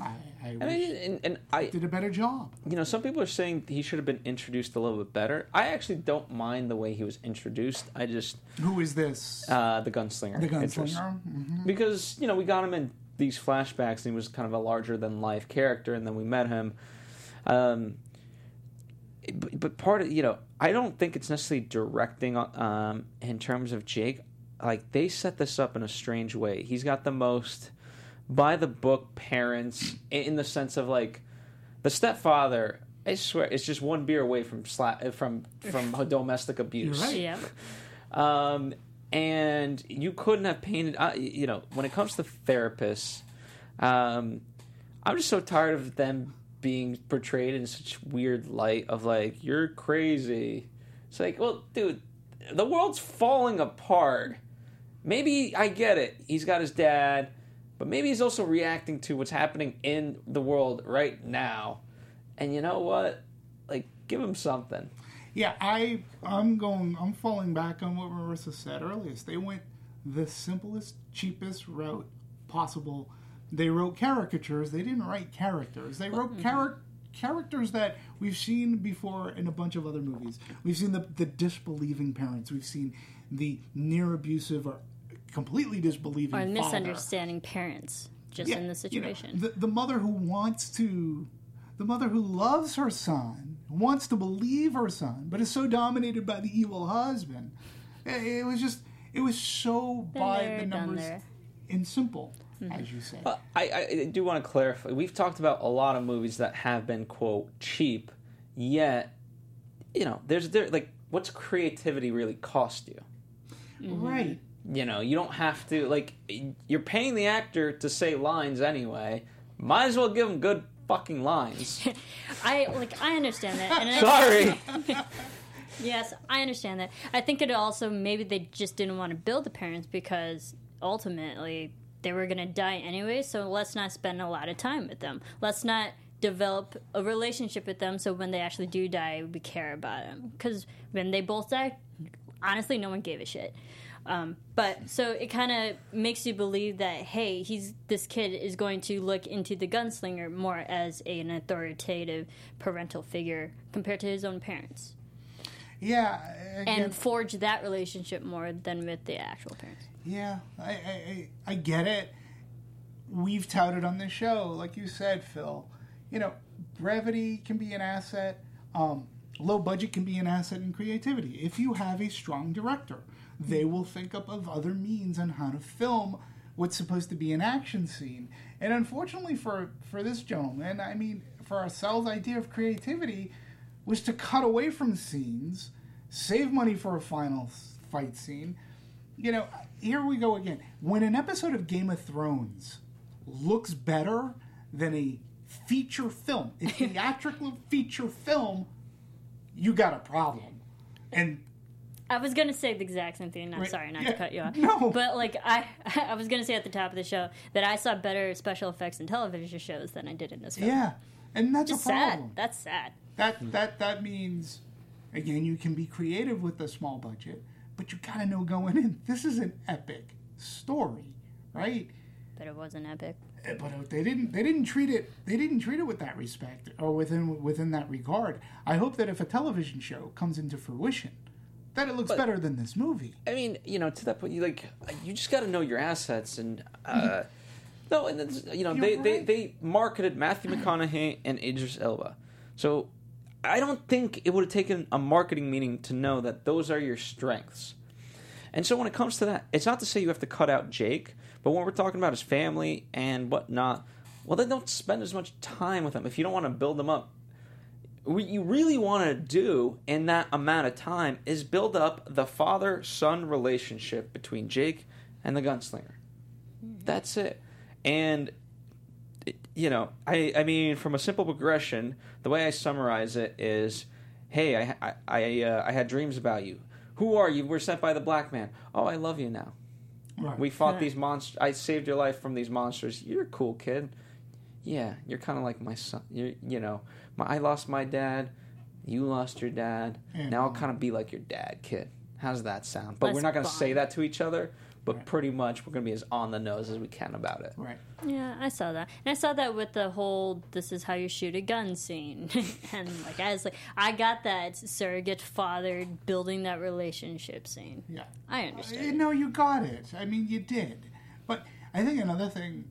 I, I, I mean, and, and I did a better job. You know, some people are saying he should have been introduced a little bit better. I actually don't mind the way he was introduced. I just who is this? Uh, the Gunslinger. The Gunslinger. Mm-hmm. Because you know we got him in these flashbacks, and he was kind of a larger-than-life character, and then we met him. Um, but, but part of, you know, I don't think it's necessarily directing um, in terms of Jake. Like, they set this up in a strange way. He's got the most by-the-book parents in the sense of, like, the stepfather, I swear, it's just one beer away from sla- from, from domestic abuse. You're right, yeah. Um And you couldn't have painted, uh, you know, when it comes to therapists, um, I'm just so tired of them being portrayed in such weird light of, like, you're crazy. It's like, well, dude, the world's falling apart. Maybe, I get it, he's got his dad, but maybe he's also reacting to what's happening in the world right now. And you know what? Like, give him something. Yeah, I, I'm going. I'm falling back on what Marissa said earlier. They went the simplest, cheapest route possible. They wrote caricatures. They didn't write characters. They wrote char- characters that we've seen before in a bunch of other movies. We've seen the, the disbelieving parents. We've seen the near-abusive or completely disbelieving father. Or misunderstanding parents, just yeah, in this situation. You know, the, the mother who wants to... The mother who loves her son, wants to believe her son, but is so dominated by the evil husband. It was just, it was so Been by there, the numbers and simple, mm-hmm. as you said. Well, I, I do want to clarify. We've talked about a lot of movies that have been, quote, cheap, yet, you know, there's, there, like, what's creativity really cost you? Mm-hmm. Right. You know, you don't have to, like, you're paying the actor to say lines anyway. Might as well give him good fucking lines. I like I understand that. And sorry. Yes, I understand that. I think it also maybe they just didn't want to build the parents because ultimately they were going to die anyway, so let's not spend a lot of time with them. Let's not develop a relationship with them so when they actually do die, we care about them. Because when they both die, honestly, no one gave a shit. Um, but so it kind of makes you believe that, hey, he's this kid is going to look into the gunslinger more as a, an authoritative parental figure compared to his own parents. Yeah. Again, and forge that relationship more than with the actual parents. Yeah, I, I, I get it. We've touted on this show, like you said, Phil, you know, brevity can be an asset. Um, low budget can be an asset in creativity. If you have a strong director, they will think up of other means on how to film what's supposed to be an action scene. And unfortunately for, for this gentleman, I mean, for ourselves, idea of creativity was to cut away from scenes, save money for a final fight scene. You know, here we go again. When an episode of Game of Thrones looks better than a feature film, a theatrical feature film, you got a problem. And I was going to say the exact same thing. I'm right. sorry not yeah. to cut you off. No. But, like, I I was going to say at the top of the show that I saw better special effects in television shows than I did in this film. Yeah, and that's just a problem. Sad. That's sad. That, that, that means, again, you can be creative with a small budget, but you got to know going in, this is an epic story, right? But it wasn't epic. But they didn't. They didn't treat it. They didn't treat it with that respect or within within that regard. I hope that if a television show comes into fruition, that it looks but, better than this movie. I mean, you know, to that point, you like, you just got to know your assets, and uh, no, and it's, you know, they, right. they they marketed Matthew McConaughey and Idris Elba, so I don't think it would have taken a marketing meeting to know that those are your strengths. And so when it comes to that, it's not to say you have to cut out Jake, but when we're talking about his family and whatnot, well, then don't spend as much time with him if you don't want to build them up. what you really want to do in that amount of time is build up the father-son relationship between Jake and the gunslinger. Mm-hmm. That's it. And, you know, I, I mean, from a simple progression, the way I summarize it is, hey, I I I, uh, I had dreams about you. Who are you? We're sent by the black man. Oh, I love you now. Right. We fought right. these monsters. I saved your life from these monsters. You're a cool kid. Yeah, you're kind of like my son. You're, you know, my, I lost my dad. You lost your dad. Mm-hmm. Now I'll kind of be like your dad, kid. How's that sound? But Let's we're not going to say that to each other. But right. pretty much we're going to be as on the nose as we can about it. Right. Yeah, I saw that. And I saw that with the whole this is how you shoot a gun scene. And like I was like, I got that surrogate father building that relationship scene. Yeah. I understand. Uh, you know, you got it. I mean, you did. But I think another thing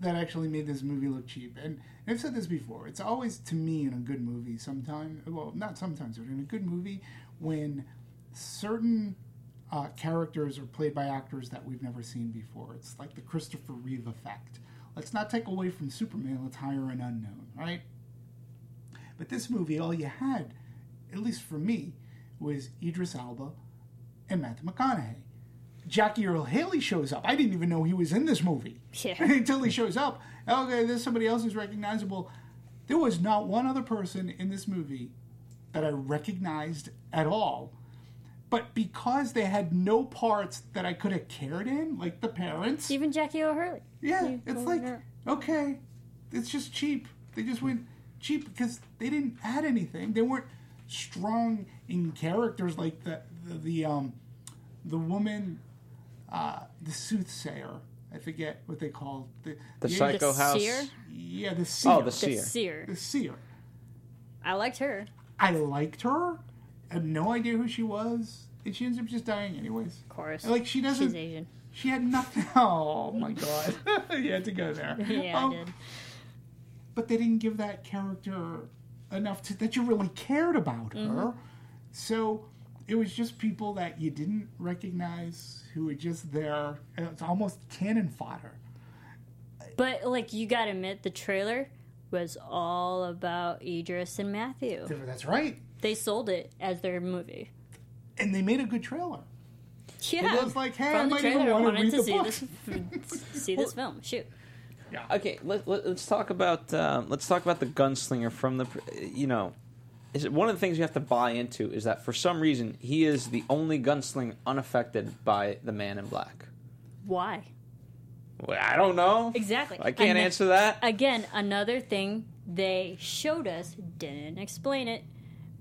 that actually made this movie look cheap, and I've said this before, it's always, to me, in a good movie sometimes, well, not sometimes, but in a good movie, when certain... Uh, characters are played by actors that we've never seen before. It's like the Christopher Reeve effect. Let's not take away from Superman, let's hire an unknown, right? But this movie, all you had, at least for me, was Idris Elba and Matthew McConaughey. Jackie Earle Haley shows up. I didn't even know he was in this movie. Yeah. Until he shows up. Okay, there's somebody else who's recognizable. There was not one other person in this movie that I recognized at all. But because they had no parts that I could have cared in, like the parents... Even Jackie Earle Haley. Yeah, you it's like, her. Okay, it's just cheap. They just went cheap because they didn't add anything. They weren't strong in characters like the the, the um the woman, uh, the soothsayer. I forget what they called. The, the, the psycho the house. Seer? Yeah, the seer. Oh, the seer. The seer. The seer. I liked her. I liked her. I had no idea who she was, and she ends up just dying anyways. Of course. Like, she doesn't... She's Asian. She had nothing... Oh, my God. You had to go there. Yeah, um, I did. But they didn't give that character enough to, that you really cared about her. Mm-hmm. So it was just people that you didn't recognize who were just there. It's almost cannon fodder. But, like, you gotta admit, the trailer was all about Idris and Matthew. That's right. They sold it as their movie. And they made a good trailer. Yeah. It was like, hey, I might even want to read the book. See this film. Shoot. Yeah. Okay, let, let, let's talk about um, let's talk about the gunslinger from the, you know, is it, one of the things you have to buy into is that for some reason he is the only gunslinger unaffected by the Man in Black. Why? Well, I don't know. Exactly. I can't An- answer that. Again, another thing they showed us, didn't explain it.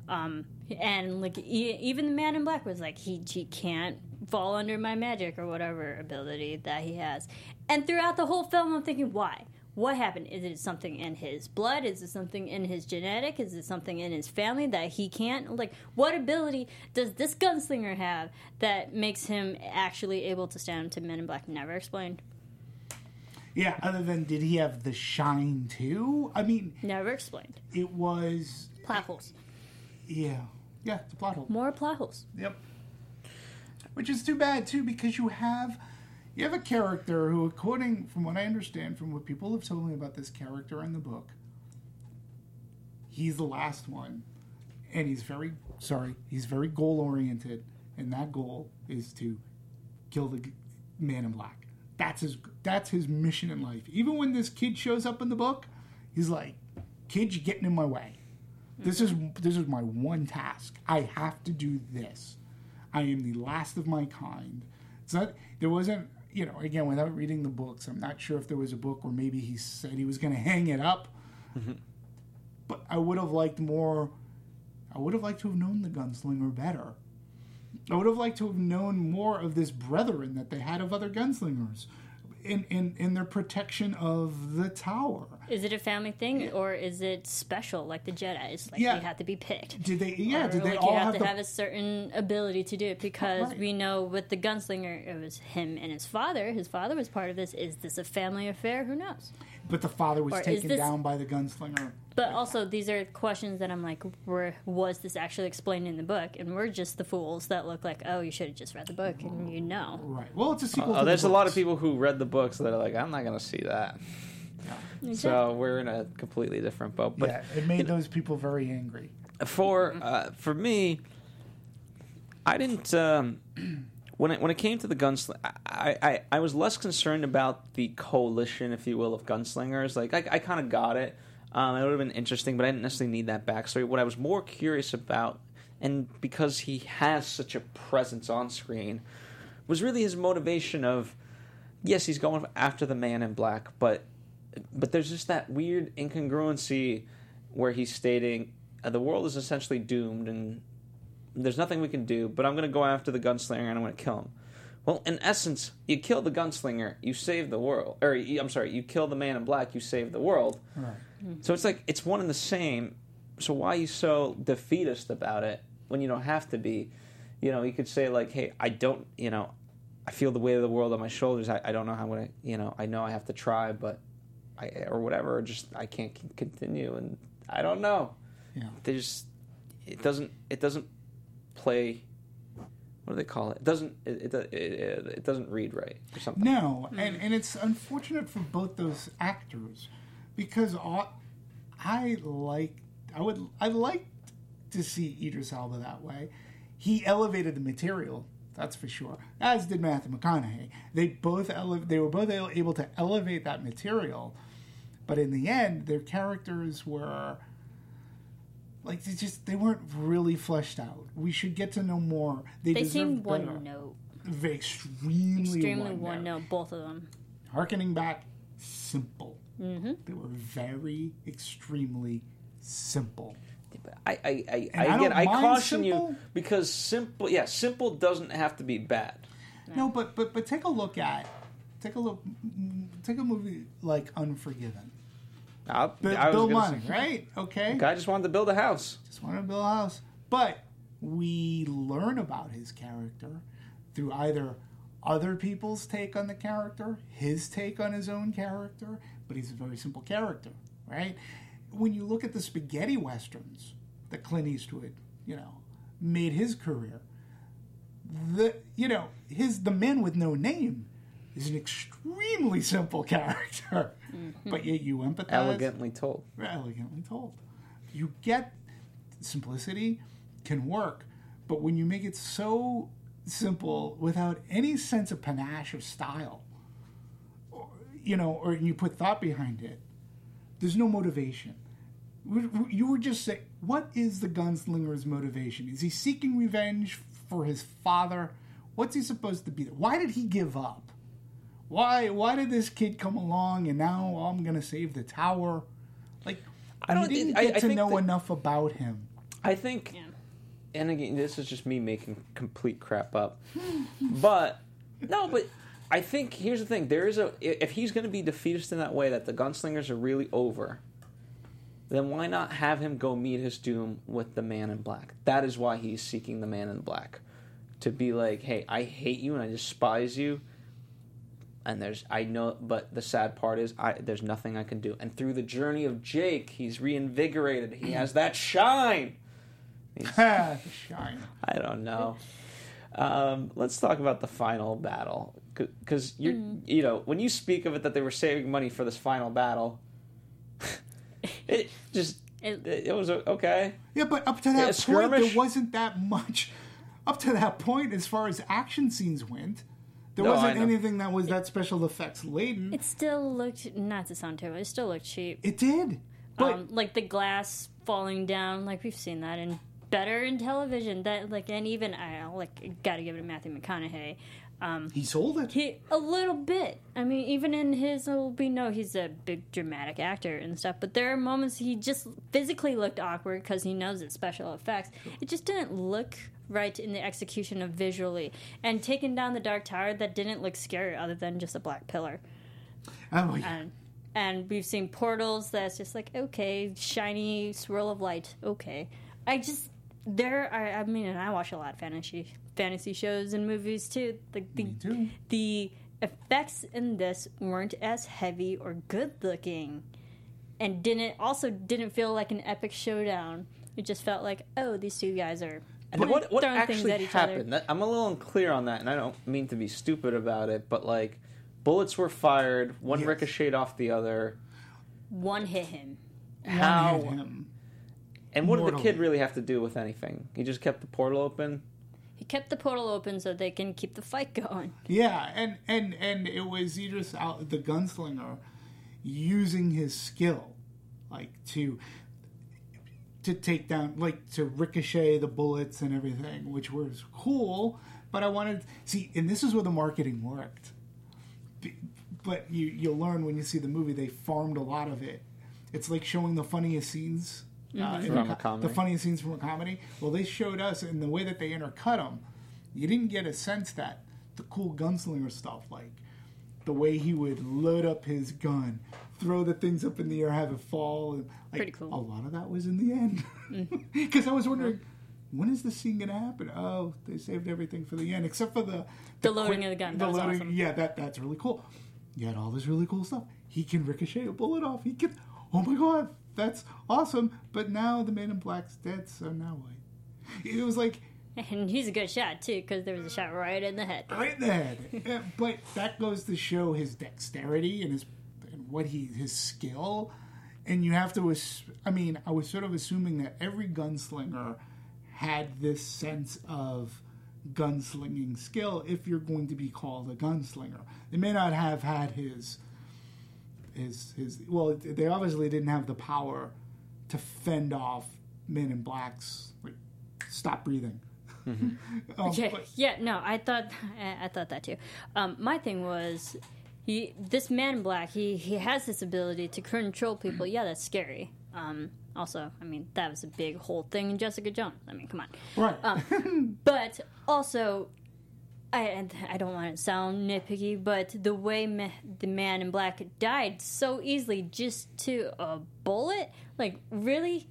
Um, and like e- even the Man in Black was like, he, he can't fall under my magic or whatever ability that he has. And throughout the whole film, I'm thinking, why? What happened? Is it something in his blood? Is it something in his genetic? Is it something in his family that he can't? Like, what ability does this gunslinger have that makes him actually able to stand up to Men in Black? Never explained. Yeah, other than did he have the shine too? I mean... Never explained. It was... Plot holes. Yeah. Yeah, it's a plot hole. More plot holes. Yep. Which is too bad, too, because you have you have a character who, according, from what I understand, from what people have told me about this character in the book, he's the last one. And he's very, sorry, he's very goal-oriented, and that goal is to kill the Man in Black. That's his, that's his mission in life. Even when this kid shows up in the book, he's like, kid, you're getting in my way. This is this is my one task. I have to do this. I am the last of my kind. It's not, there wasn't, you know, again, without reading the books, I'm not sure if there was a book where maybe he said he was going to hang it up. Mm-hmm. But I would have liked more, I would have liked to have known the gunslinger better. I would have liked to have known more of this brethren that they had of other gunslingers. In, in, in their protection of the tower. Is it a family thing, yeah. or is it special, like the Jedi? It's like yeah. they have to be picked. Did they? Yeah, or did like they all you have, have to, to have a certain ability to do it? Because right. we know with the gunslinger, it was him and his father. His father was part of this. Is this a family affair? Who knows? But the father was or taken this... down by the gunslinger. But yeah. also, these are questions that I'm like, were, was this actually explained in the book? And we're just the fools that look like, oh, you should have just read the book, and you know. Right. Well, it's a sequel uh, to the books. There's a lot of people who read the books that are like, I'm not going to see that. Yeah. Exactly. So we're in a completely different boat. But yeah, it made it, those people very angry. For uh, for me, I didn't um, when it when it came to the gunslinger, I, I I was less concerned about the coalition, if you will, of gunslingers. Like I, I kind of got it. Um, it would have been interesting, but I didn't necessarily need that backstory. What I was more curious about, and because he has such a presence on screen, was really his motivation of, yes, he's going after the man in black, but but there's just that weird incongruency where he's stating the world is essentially doomed and there's nothing we can do, but I'm going to go after the gunslinger and I'm going to kill him. Well, in essence, you kill the gunslinger, you save the world. Or, I'm sorry, you kill the man in black, you save the world. Right. So it's like, it's one and the same. So why are you so defeatist about it when you don't have to be? You know, you could say like, hey, I don't, you know, I feel the weight of the world on my shoulders. I, I don't know how I'm going to, you know, I know I have to try, but I, or whatever, or just I can't continue. And I don't know. Yeah. They just, it doesn't, it doesn't play... What do they call it? It doesn't it, it, it, it doesn't read right or something. No, and, and it's unfortunate for both those actors because all, I like I would I liked to see Idris Elba that way. He elevated the material, that's for sure. As did Matthew McConaughey. They both ele- they were both able to elevate that material, but in the end, their characters were. Like, they just, they weren't really fleshed out. We should get to know more. They, they seemed one-note. Extremely one-note. Extremely one-note, both of them. Harkening back, simple. Mm-hmm. They were very, extremely simple. I, I, I, I, I, again, I caution simple. you, because simple, yeah, simple doesn't have to be bad. No, no but, but but take a look at, take a look, take a movie like Unforgiven. I'll, B- I was build money, say, right? Okay. Guy just wanted to build a house. Just wanted to build a house. But we learn about his character through either other people's take on the character, his take on his own character, but he's a very simple character, right? When you look at the spaghetti westerns that Clint Eastwood, you know, made his career, the you know, his the man with no name is an extremely simple character. Mm-hmm. But yet you empathize. Elegantly told. Elegantly told. You get simplicity can work, but when you make it so simple without any sense of panache or style, or, you know, or you put thought behind it, there's no motivation. You would just say, what is the gunslinger's motivation? Is he seeking revenge for his father? What's he supposed to be? Why did he give up? Why Why did this kid come along and now I'm going to save the tower? Like, I don't, didn't it, I, get I to know that, enough about him. I think, yeah. And again, this is just me making complete crap up. But, no, but I think, here's the thing. There is a, if he's going to be defeatist in that way, that the gunslingers are really over, then why not have him go meet his doom with the man in black? That is why he's seeking the man in black. To be like, hey, I hate you and I despise you. And there's, I know, but the sad part is, I, there's nothing I can do. And through the journey of Jake, he's reinvigorated. He has that shine. Shine. I don't know. Um, let's talk about the final battle, because you're, mm. you know, when you speak of it that they were saving money for this final battle, it just, it, it was okay. Yeah, but up to that yeah, point, skirmish? There wasn't that much. Up to that point, as far as action scenes went. There no, wasn't anything that was that special effects laden. It still looked, not to sound terrible, it still looked cheap. It did. But um, like the glass falling down, like we've seen that in better in television. That like and even I like gotta give it to Matthew McConaughey. Um, he sold it. He a little bit. I mean, even in his, we know he's a big dramatic actor and stuff. But there are moments he just physically looked awkward because he knows it's special effects. It just didn't look right in the execution of visually, and taking down the Dark Tower that didn't look scary other than just a black pillar. Oh yeah. And, and we've seen portals that's just like okay, shiny swirl of light. Okay, I just. There are, I mean, and I watch a lot of fantasy fantasy shows and movies too. Like the Me too. The effects in this weren't as heavy or good looking, and didn't also didn't feel like an epic showdown. It just felt like, oh, these two guys are. But what what actually at each happened? Other. I'm a little unclear on that, and I don't mean to be stupid about it, but like, bullets were fired, one yes. ricocheted off the other. One hit him. How? One hit him. And what Mortal. did the kid really have to do with anything? He just kept the portal open? He kept the portal open so they can keep the fight going. Yeah, and, and, and it was Idris out the gunslinger using his skill, like, to to take down, like, to ricochet the bullets and everything, which was cool, but I wanted... See, and this is where the marketing worked. But you, you'll learn when you see the movie, they farmed a lot of it. It's like showing the funniest scenes... Uh, from a com- a the funniest scenes from a comedy. Well, they showed us, and the way that they intercut them, you didn't get a sense that the cool gunslinger stuff, like the way he would load up his gun, throw the things up in the air, have it fall. And, like, pretty cool. A lot of that was in the end. Because mm. I was wondering, when is this scene going to happen? Oh, they saved everything for the end, except for the... The, the loading quick, of the gun. That the was loading, awesome. Yeah, that, that's really cool. You had all this really cool stuff. He can ricochet a bullet off. He can... Oh, my God. That's awesome, but now the man in black's dead, so now what? It was like... And he's a good shot, too, because there was a shot right in the head. Right in the head. But that goes to show his dexterity and his and what he his skill. And you have to... I mean, I was sort of assuming that every gunslinger had this sense of gunslinging skill if you're going to be called a gunslinger. They may not have had his... His, his well, they obviously didn't have the power to fend off men in blacks. Like, stop breathing. Mm-hmm. um, yeah, but, yeah, no, I thought, I thought that too. Um, my thing was, he, this man in black, he, he has this ability to control people. Yeah, that's scary. Um, also, I mean, that was a big whole thing in Jessica Jones. I mean, come on. Right. Um, but also. I, I don't want to sound nitpicky, but the way ma- the man in black died so easily just to a bullet, like, really?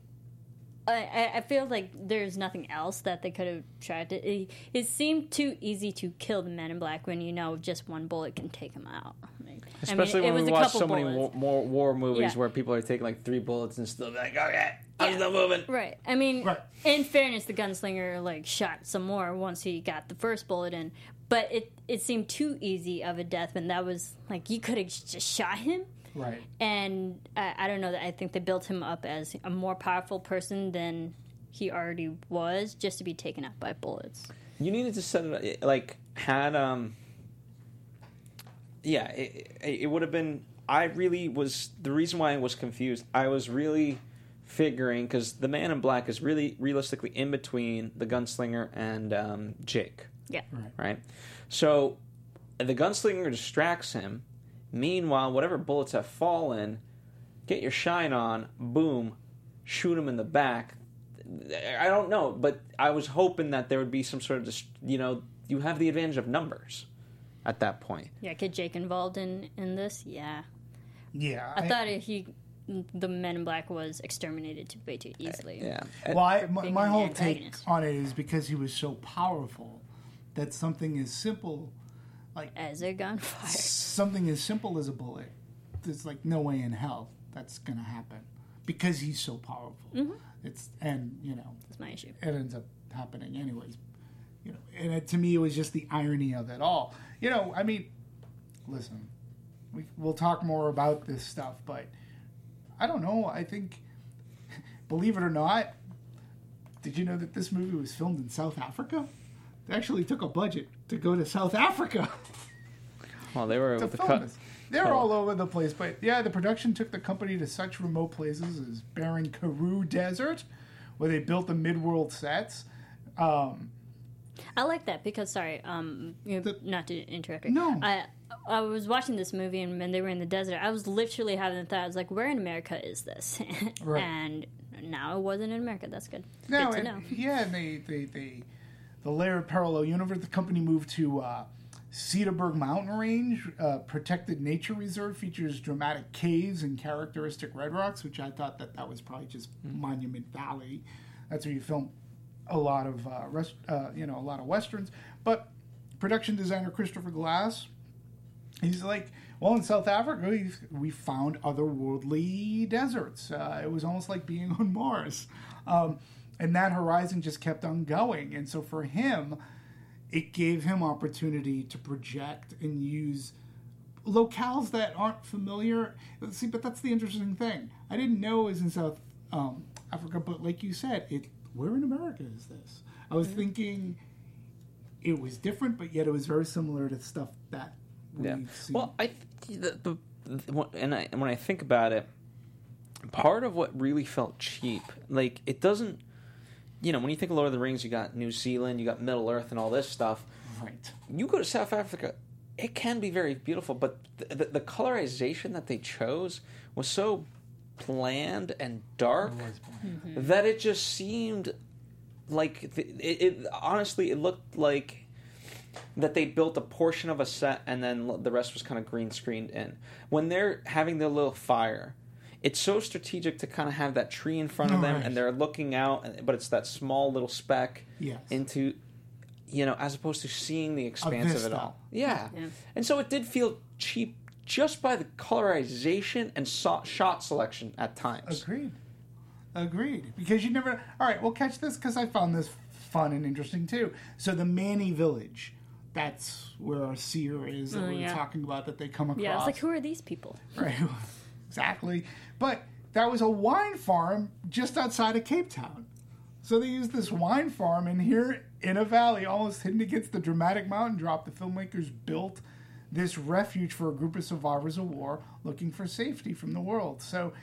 I, I feel like there's nothing else that they could have tried to... It, it seemed too easy to kill the man in black when you know just one bullet can take him out. Like, Especially I mean, when we watch so bullets. many war, more war movies yeah. where people are taking, like, three bullets and still like, okay, I'm yeah. still moving. Right. I mean, right. In fairness, the gunslinger, like, shot some more once he got the first bullet in. But it, it seemed too easy of a death, and that was, like, you could have just shot him. Right. And I, I don't know, I think they built him up as a more powerful person than he already was, just to be taken out by bullets. You needed to set it up, like, had, um, yeah, it, it would have been, I really was, the reason why I was confused, I was really figuring, because the man in black is really realistically in between the gunslinger and um, Jake. Yeah. Right. Right. So the gunslinger distracts him. Meanwhile, whatever bullets have fallen, get your shine on, boom, shoot him in the back. I don't know, but I was hoping that there would be some sort of, dist- you know, you have the advantage of numbers at that point. Yeah, get Jake involved in, in this? Yeah. Yeah. I, I thought he, the Men in Black was exterminated way too easily. Uh, yeah. Well, I, my, my whole take on it is because he was so powerful that something is simple... Like, as a gunfire. Something as simple as a bullet. There's, like, no way in hell that's going to happen. Because he's so powerful. Mm-hmm. It's And, you know. That's my issue. It ends up happening anyways. You know, and it, to me, it was just the irony of it all. You know, I mean, listen, we, we'll talk more about this stuff, but I don't know. I think, believe it or not, did you know that this movie was filmed in South Africa? They actually took a budget to go to South Africa. Well, they were with the cut. They were oh. all over the place. But, yeah, the production took the company to such remote places as barren Karoo Desert, where they built the mid-world sets. Um, I like that because, sorry, um, you know, the, not to interrupt you. No. I, I was watching this movie, and when they were in the desert, I was literally having the thought, I was like, where in America is this? Right. And now it wasn't in America. That's good. No, good to know. Yeah, and they... they, they The layered parallel universe, the company moved to uh, Cedarburg Mountain Range, uh, protected nature reserve, features dramatic caves and characteristic red rocks, which I thought that that was probably just mm-hmm. Monument Valley. That's where you film a lot of, uh, rest, uh, you know, a lot of Westerns. But production designer Christopher Glass, he's like, well, in South Africa, we, we found otherworldly deserts. Uh, it was almost like being on Mars. Um And that horizon just kept on going. And so for him, it gave him opportunity to project and use locales that aren't familiar. See, but that's the interesting thing. I didn't know it was in South um, Africa, but like you said, it, where in America is this? I was thinking it was different, but yet it was very similar to stuff that we've yeah. seen. Well, I th- the, the, the, and I, when I think about it, part of what really felt cheap, like, it doesn't, you know, when you think of Lord of the Rings, you got New Zealand, you got Middle Earth and all this stuff. Right. You go to South Africa, it can be very beautiful, but the, the, the colorization that they chose was so bland and dark it mm-hmm. that it just seemed like, the, it, it honestly, it looked like that they built a portion of a set and then the rest was kind of green screened in. When they're having their little fire, it's so strategic to kind of have that tree in front of oh, them, right. and they're looking out, but it's that small little speck yes. into, you know, as opposed to seeing the expanse of it all. Yeah. yeah. And so it did feel cheap just by the colorization and shot selection at times. Agreed. Agreed. Because you never, all right, we'll catch this because I found this fun and interesting too. So the Manny Village. That's where our seer is that uh, we were yeah. talking about that they come across. Yeah, it's like, who are these people? Right. Exactly. But that was a wine farm just outside of Cape Town. So they used this wine farm in here in a valley, almost hidden against the dramatic mountain drop. The filmmakers built this refuge for a group of survivors of war looking for safety from the world. So,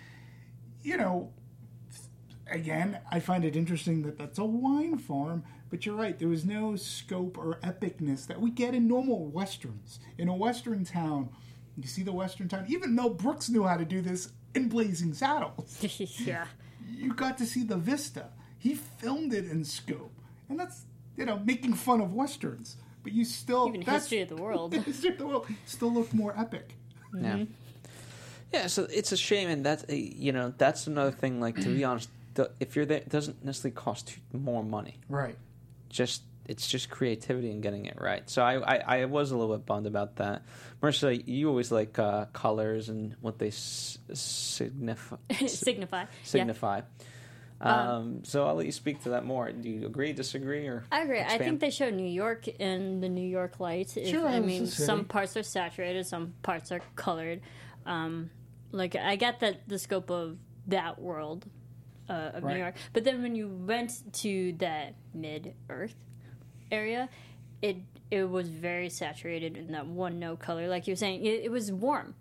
you know, again, I find it interesting that that's a wine farm, but you're right. There was no scope or epicness that we get in normal Westerns. In a Western town, you see the Western town. Even Mel Brooks knew how to do this in Blazing Saddles. yeah. You got to see the vista. He filmed it in scope. And that's, you know, making fun of Westerns. But you still... Even that's, history of the world. History of the world. Still looked more epic. Mm-hmm. Yeah. Yeah, so it's a shame. And that's, a, you know, that's another thing. Like, to be honest, the, if you're there, it doesn't necessarily cost more money. Right. Just... It's just creativity and getting it right. So I, I, I was a little bit bummed about that. Marissa, you always like uh, colors and what they s- signify. signify. Signify. Yeah. Um, um, so I'll let you speak to that more. Do you agree, disagree, or I agree. Expand? I think they show New York in the New York lights. If, sure, I mean, some parts are saturated, some parts are colored. Um, like, I get that the scope of that world uh, of right. New York. But then when you went to that mid-earth area, it it was very saturated in that one no color, like you're saying. It, it was warm,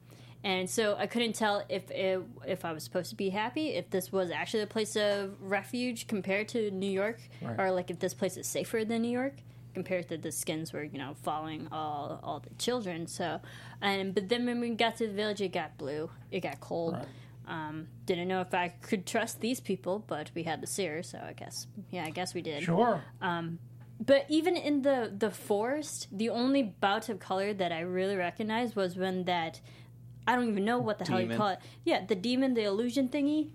and so I couldn't tell if it, if I was supposed to be happy, if this was actually a place of refuge compared to New York, right. or like if this place is safer than New York compared to the skins were, you know, following all all the children. So, and but then when we got to the village, it got blue, it got cold. Right. Um, didn't know if I could trust these people, but we had the seer, so I guess yeah, I guess we did. Sure. Um. But even in the, the forest, the only bout of color that I really recognized was when that, I don't even know what the demon. hell you call it. Yeah, the demon, the illusion thingy.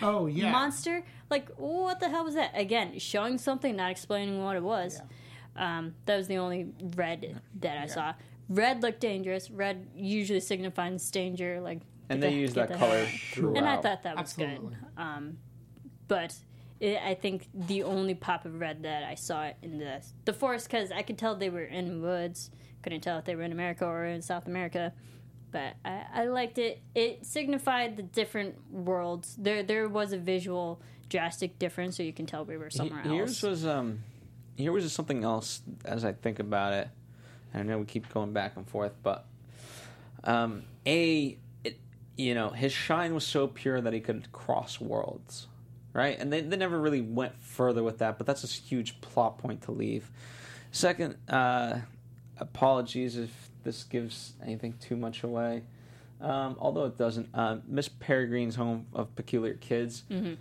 Oh, yeah. Monster. Like, what the hell was that? Again, showing something, not explaining what it was. Yeah. Um, that was the only red that I yeah. saw. Red looked dangerous. Red usually signifies danger. Like, and they the use that the color throughout. And I thought that was Absolutely. good. Um, but... I think the only pop of red that I saw in the the forest, because I could tell they were in woods. Couldn't tell if they were in America or in South America, but I, I liked it. It signified the different worlds. There there was a visual drastic difference, so you can tell we were somewhere else. Yours was um, here was something else as I think about it. I know we keep going back and forth, but um, a it, you know, his shine was so pure that he could cross worlds. Right? And they, they never really went further with that, but that's a huge plot point to leave. Second, uh, apologies if this gives anything too much away. Um, although it doesn't. Uh, Miss Peregrine's Home of Peculiar Kids. Mm-hmm.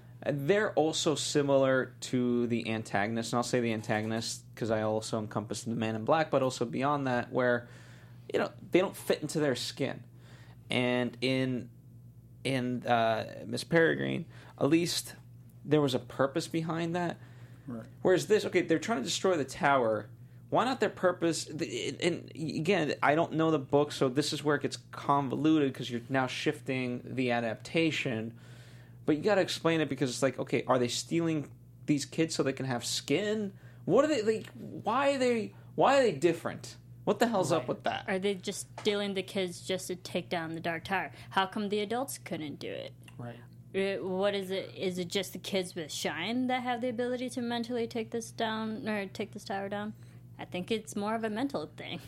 They're also similar to the antagonist, and I'll say the antagonist because I also encompass the Man in Black, but also beyond that, where, you know, they don't fit into their skin. And in, in uh, Miss Peregrine, at least... there was a purpose behind that. Right. Whereas this, okay, they're trying to destroy the tower. Why not their purpose? And again, I don't know the book, so this is where it gets convoluted because you're now shifting the adaptation. But you got to explain it because it's like, okay, are they stealing these kids so they can have skin? What are they like? Why are they? Why are they different? What the hell's right. up with that? Are they just stealing the kids just to take down the Dark Tower? How come the adults couldn't do it? Right. It, what is it? Is it just the kids with Shine that have the ability to mentally take this down or take this tower down? I think it's more of a mental thing.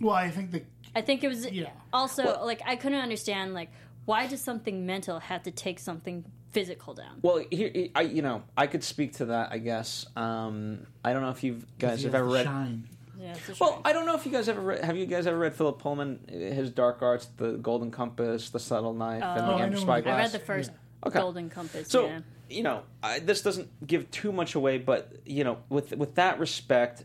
Well, I think the... I think it was yeah. also, well, like, I couldn't understand, like, why does something mental have to take something physical down? Well, here, I, you know, I could speak to that, I guess. Um, I don't know if you guys have ever read... Shine. Yeah, well, I don't know if you guys ever read, have you guys ever read Philip Pullman, his Dark Arts, The Golden Compass, The Subtle Knife, oh, and The Amber Spyglass? I read the first yeah. okay. Golden Compass. So, yeah. you know, I, this doesn't give too much away, but you know, with with that respect,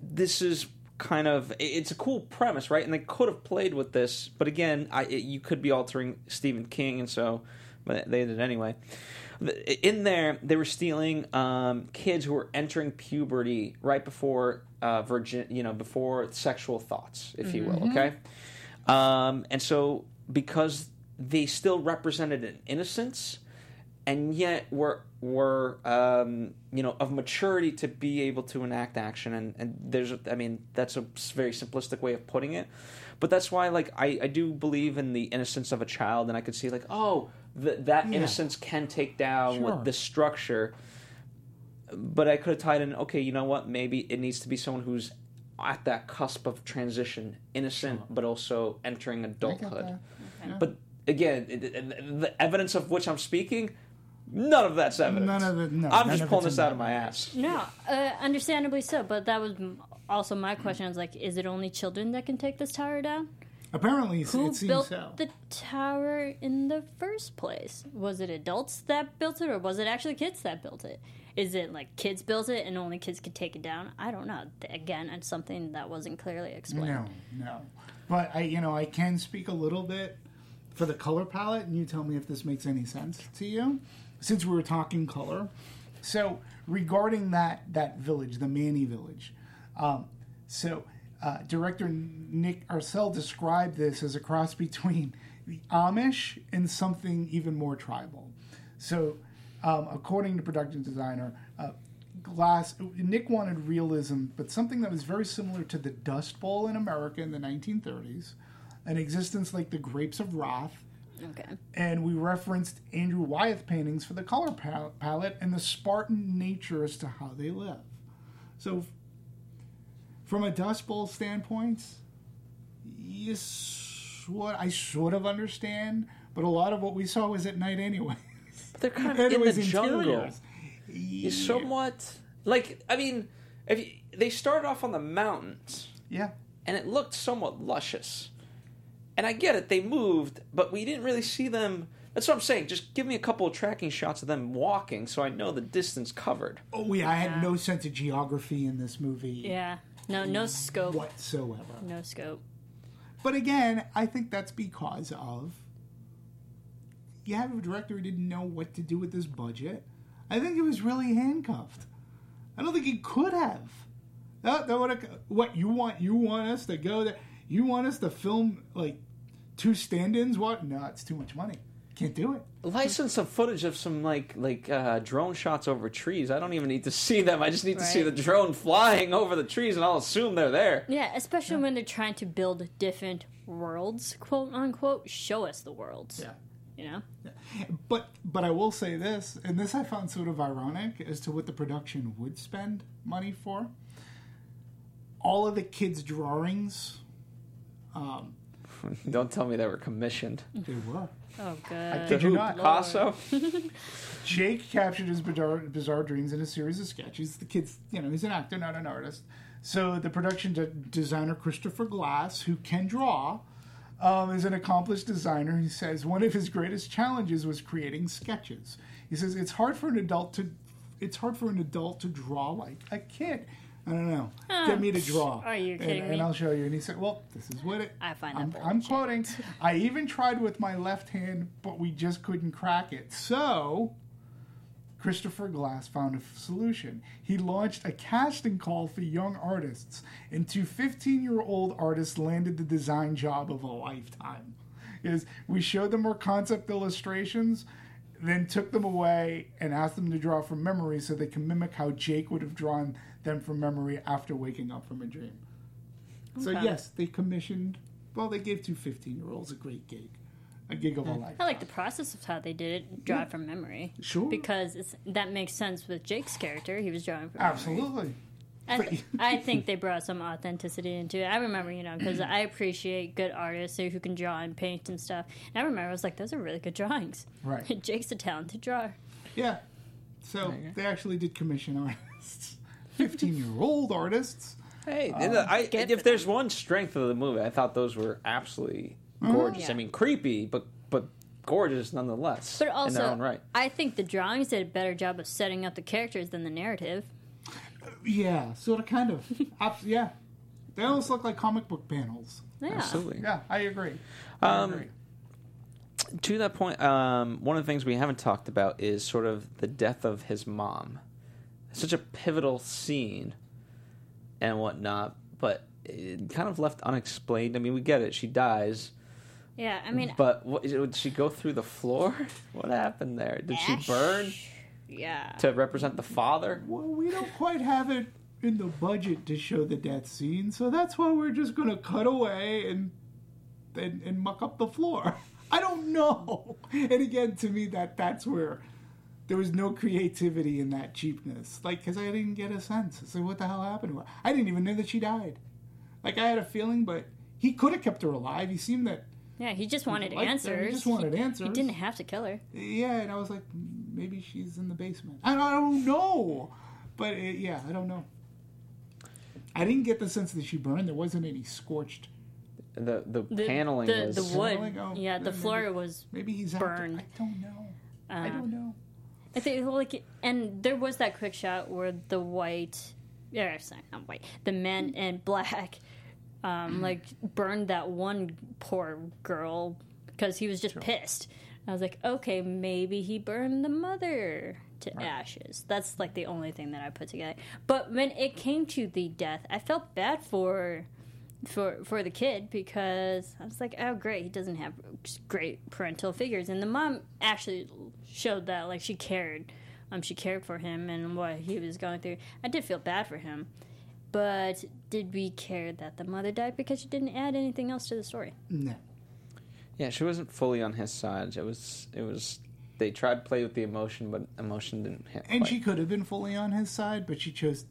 this is kind of it's a cool premise, right? And they could have played with this, but again, I it, you could be altering Stephen King, and so but they did anyway. In there, they were stealing um, kids who were entering puberty right before uh, virgin, you know, before sexual thoughts, if mm-hmm. you will. Okay, um, and so because they still represented an innocence, and yet were were um, you know of maturity to be able to enact action. And, and there's, I mean, that's a very simplistic way of putting it, but that's why, like, I, I do believe in the innocence of a child, and I could see like, oh. The, that yeah. innocence can take down sure. with this structure. But I could have tied in, okay, you know what? Maybe it needs to be someone who's at that cusp of transition, innocent, sure. but also entering adulthood. Okay. But again, it, it, the evidence of which I'm speaking, none of that's evidence. None of it, no. I'm just pulling this out of my ass. No, uh, understandably so. But that was also my question. I was like, is it only children that can take this tower down? Apparently, it seems so. Who built the tower in the first place? Was it adults that built it, or was it actually kids that built it? Is it, like, kids built it and only kids could take it down? I don't know. Again, it's something that wasn't clearly explained. No, no. But, I, you know, I can speak a little bit for the color palette, and you tell me if this makes any sense to you, since we were talking color. So, regarding that, that village, the Manny Village, um, so... Uh, director Nick Arcel described this as a cross between the Amish and something even more tribal. So, um, according to production designer uh, Glass, Nick wanted realism, but something that was very similar to the Dust Bowl in America in the nineteen thirties, an existence like the Grapes of Wrath. Okay. And we referenced Andrew Wyeth paintings for the color pal- palette and the Spartan nature as to how they live. So, from a Dust Bowl standpoint, yes, what I sort of understand, but a lot of what we saw was at night anyway. They're kind of in the interiors. Jungle. Yeah. Somewhat. Like, I mean, if you, they started off on the mountains. Yeah. And it looked somewhat luscious. And I get it, they moved, but we didn't really see them... That's what I'm saying. Just give me a couple of tracking shots of them walking so I know the distance covered. Oh, yeah, I had yeah. no sense of geography in this movie. Yeah. No, no scope whatsoever. No scope. But again, I think that's because of you have a director who didn't know what to do with this budget. I think he was really handcuffed. I don't think he could have. That, that would have, what you want? You want us to go there? You want us to film like two stand-ins? What? No, it's too much money. Can't do it. License some footage of some like like uh, drone shots over trees. I don't even need to see them. I just need right. to see the drone flying over the trees, and I'll assume they're there. Yeah, especially yeah. when they're trying to build different worlds, quote unquote. Show us the worlds. Yeah, you know. Yeah. But but I will say this, and this I found sort of ironic as to what the production would spend money for. All of the kids' drawings. Um, don't tell me they were commissioned. They were. Oh, good. I kid you not. Picasso. Jake captured his bizarre, bizarre dreams in a series of sketches. The kid's, you know, he's an actor, not an artist. So the production de- designer, Christopher Glass, who can draw, um, is an accomplished designer. He says one of his greatest challenges was creating sketches. He says it's hard for an adult to, it's hard for an adult to draw like a kid. I don't know. Oh, get me to draw. Are you kidding and, me? And I'll show you. And he said, well, this is what it... I find that I'm, I'm quoting. I even tried with my left hand, but we just couldn't crack it. So, Christopher Glass found a solution. He launched a casting call for young artists. And two fifteen-year-old artists landed the design job of a lifetime. Is we showed them our concept illustrations... then took them away and asked them to draw from memory so they can mimic how Jake would have drawn them from memory after waking up from a dream. So okay. yes, they commissioned, well, they gave two fifteen-year-olds a great gig. A gig of a life. I like the process of how they did it, draw yeah. it from memory. Sure. Because it's, that makes sense with Jake's character. He was drawing from Absolutely. Memory. I, th- I think they brought some authenticity into it. I remember, you know, because I appreciate good artists who can draw and paint and stuff. And I remember I was like, those are really good drawings. Right. Jake's a talented drawer. Yeah. So they actually did commission artists. fifteen-year-old artists. Hey, um, I, if there's them. one strength of the movie, I thought those were absolutely gorgeous. Mm-hmm. Yeah. I mean, creepy, but but gorgeous nonetheless. But also, in their own right. I think the drawings did a better job of setting up the characters than the narrative. Yeah, sort of, kind of. Op- yeah. They almost look like comic book panels. Yeah. Absolutely. Yeah, I agree. I um, agree. To that point, um, one of the things we haven't talked about is sort of the death of his mom. It's such a pivotal scene and whatnot, but it kind of left unexplained. I mean, we get it. She dies. Yeah, I mean... But what, would she go through the floor? What happened there? Did ash? she burn? Yeah. To represent the father? Well, we don't quite have it in the budget to show the death scene, so that's why we're just going to cut away and, and and muck up the floor. I don't know. And again, to me, that that's where there was no creativity in that cheapness. Like, because I didn't get a sense. It's like, what the hell happened to her? I didn't even know that she died. Like, I had a feeling, but he could have kept her alive. He seemed that... Yeah, he just wanted answers. Her. He just wanted he, answers. He didn't have to kill her. Yeah, and I was like, maybe she's in the basement. I don't, I don't know. But, it, yeah, I don't know. I didn't get the sense that she burned. There wasn't any scorched. The the, the paneling the, was... The, the wood. Oh, yeah, the maybe, floor was maybe he's burned. After, I don't know. Um, I don't know. I think, like, and there was that quick shot where the white... Yeah, sorry, not white. The men in black... Um, like, burned that one poor girl because he was just sure. pissed. I was like, okay, maybe he burned the mother to right. ashes. That's, like, the only thing that I put together. But when it came to the death, I felt bad for for for the kid because I was like, oh, great, he doesn't have great parental figures. And the mom actually showed that, like, she cared. Um, she cared for him and what he was going through. I did feel bad for him. But did we care that the mother died? Because she didn't add anything else to the story. No. Yeah, she wasn't fully on his side. It was, it was. They tried to play with the emotion, but emotion didn't hit. And quite. She could have been fully on his side, but she chose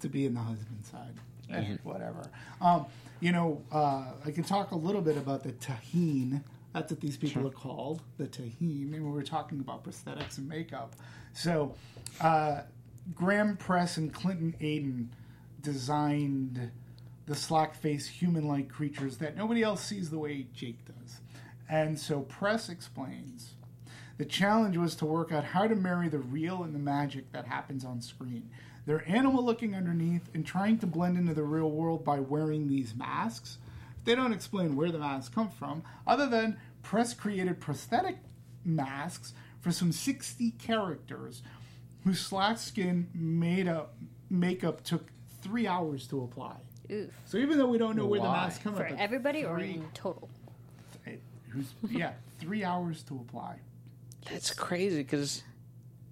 to be in the husband's side. Mm-hmm. And whatever. Um, you know, uh, I can talk a little bit about the tahine. That's what these people sure. are called, the tahine. And we were talking about prosthetics and makeup. So, uh, Graham Press and Clinton Aiden designed the slack-faced human-like creatures that nobody else sees the way Jake does. And so Press explains, the challenge was to work out how to marry the real and the magic that happens on screen. They're animal-looking underneath and trying to blend into the real world by wearing these masks. They don't explain where the masks come from, other than Press created prosthetic masks for some sixty characters whose slack skin made up makeup took three hours to apply. Oof. So even though we don't know Why? where the masks come from. For up, everybody three, or in total? Th- yeah, three hours to apply. That's crazy because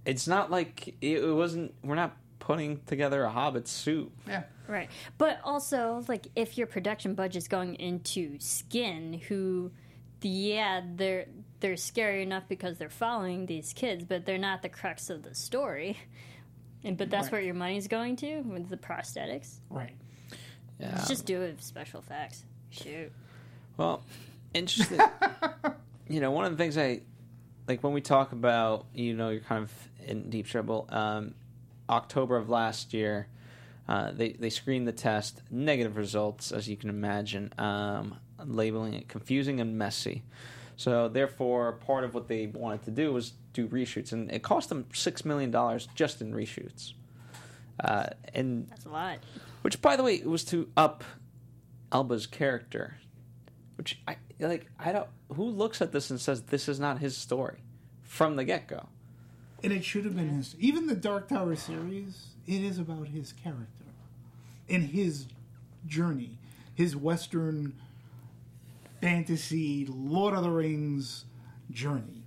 it's not like it wasn't, we're not putting together a Hobbit suit. Yeah. Right. But also, like, if your production budget's going into skin, who, yeah, they're they're scary enough because they're following these kids, but they're not the crux of the story. And, but that's right. where your money's going to, with the prosthetics. Right. Yeah. Let's just do it with special effects. Shoot. Well, interesting. You know, one of the things I... Like, when we talk about, you know, you're kind of in deep trouble. Um, October of last year, uh, they, they screened the test. Negative results, as you can imagine. Um, labeling it confusing and messy. So, therefore, part of what they wanted to do was do reshoots, and it cost them six million dollars just in reshoots. Uh, and That's a lot. Which, by the way, was to up Elba's character. Which, I like, I don't... Who looks at this and says this is not his story from the get-go? And it should have been his... Even the Dark Tower series, it is about his character and his journey, his Western... fantasy, Lord of the Rings journey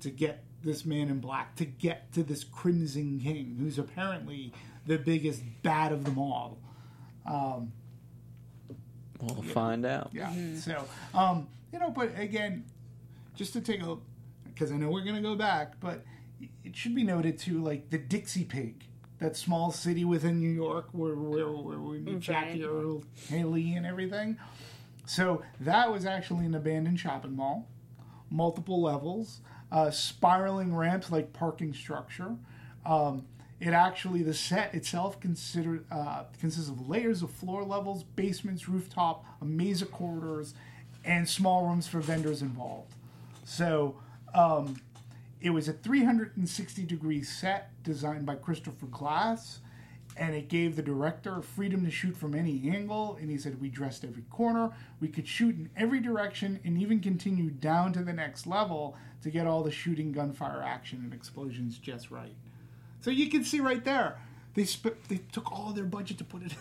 to get this man in black, to get to this Crimson King, who's apparently the biggest bad of them all. Um, We'll yeah. find out. Yeah. Mm-hmm. So, um, you know, but again, just to take a look, because I know we're going to go back, but it should be noted, too, like the Dixie Pig, that small city within New York where, where, where we meet right. Jackie Earle Haley and everything. So that was actually an abandoned shopping mall, multiple levels, uh, spiraling ramps like parking structure. Um, it actually, the set itself considered uh, consists of layers of floor levels, basements, rooftop, a maze of corridors, and small rooms for vendors involved. So um, it was a three hundred sixty degree set designed by Christopher Glass, and it gave the director freedom to shoot from any angle, and he said, we dressed every corner, we could shoot in every direction, and even continue down to the next level to get all the shooting, gunfire, action, and explosions just right. So you can see right there, they sp- they took all their budget to put it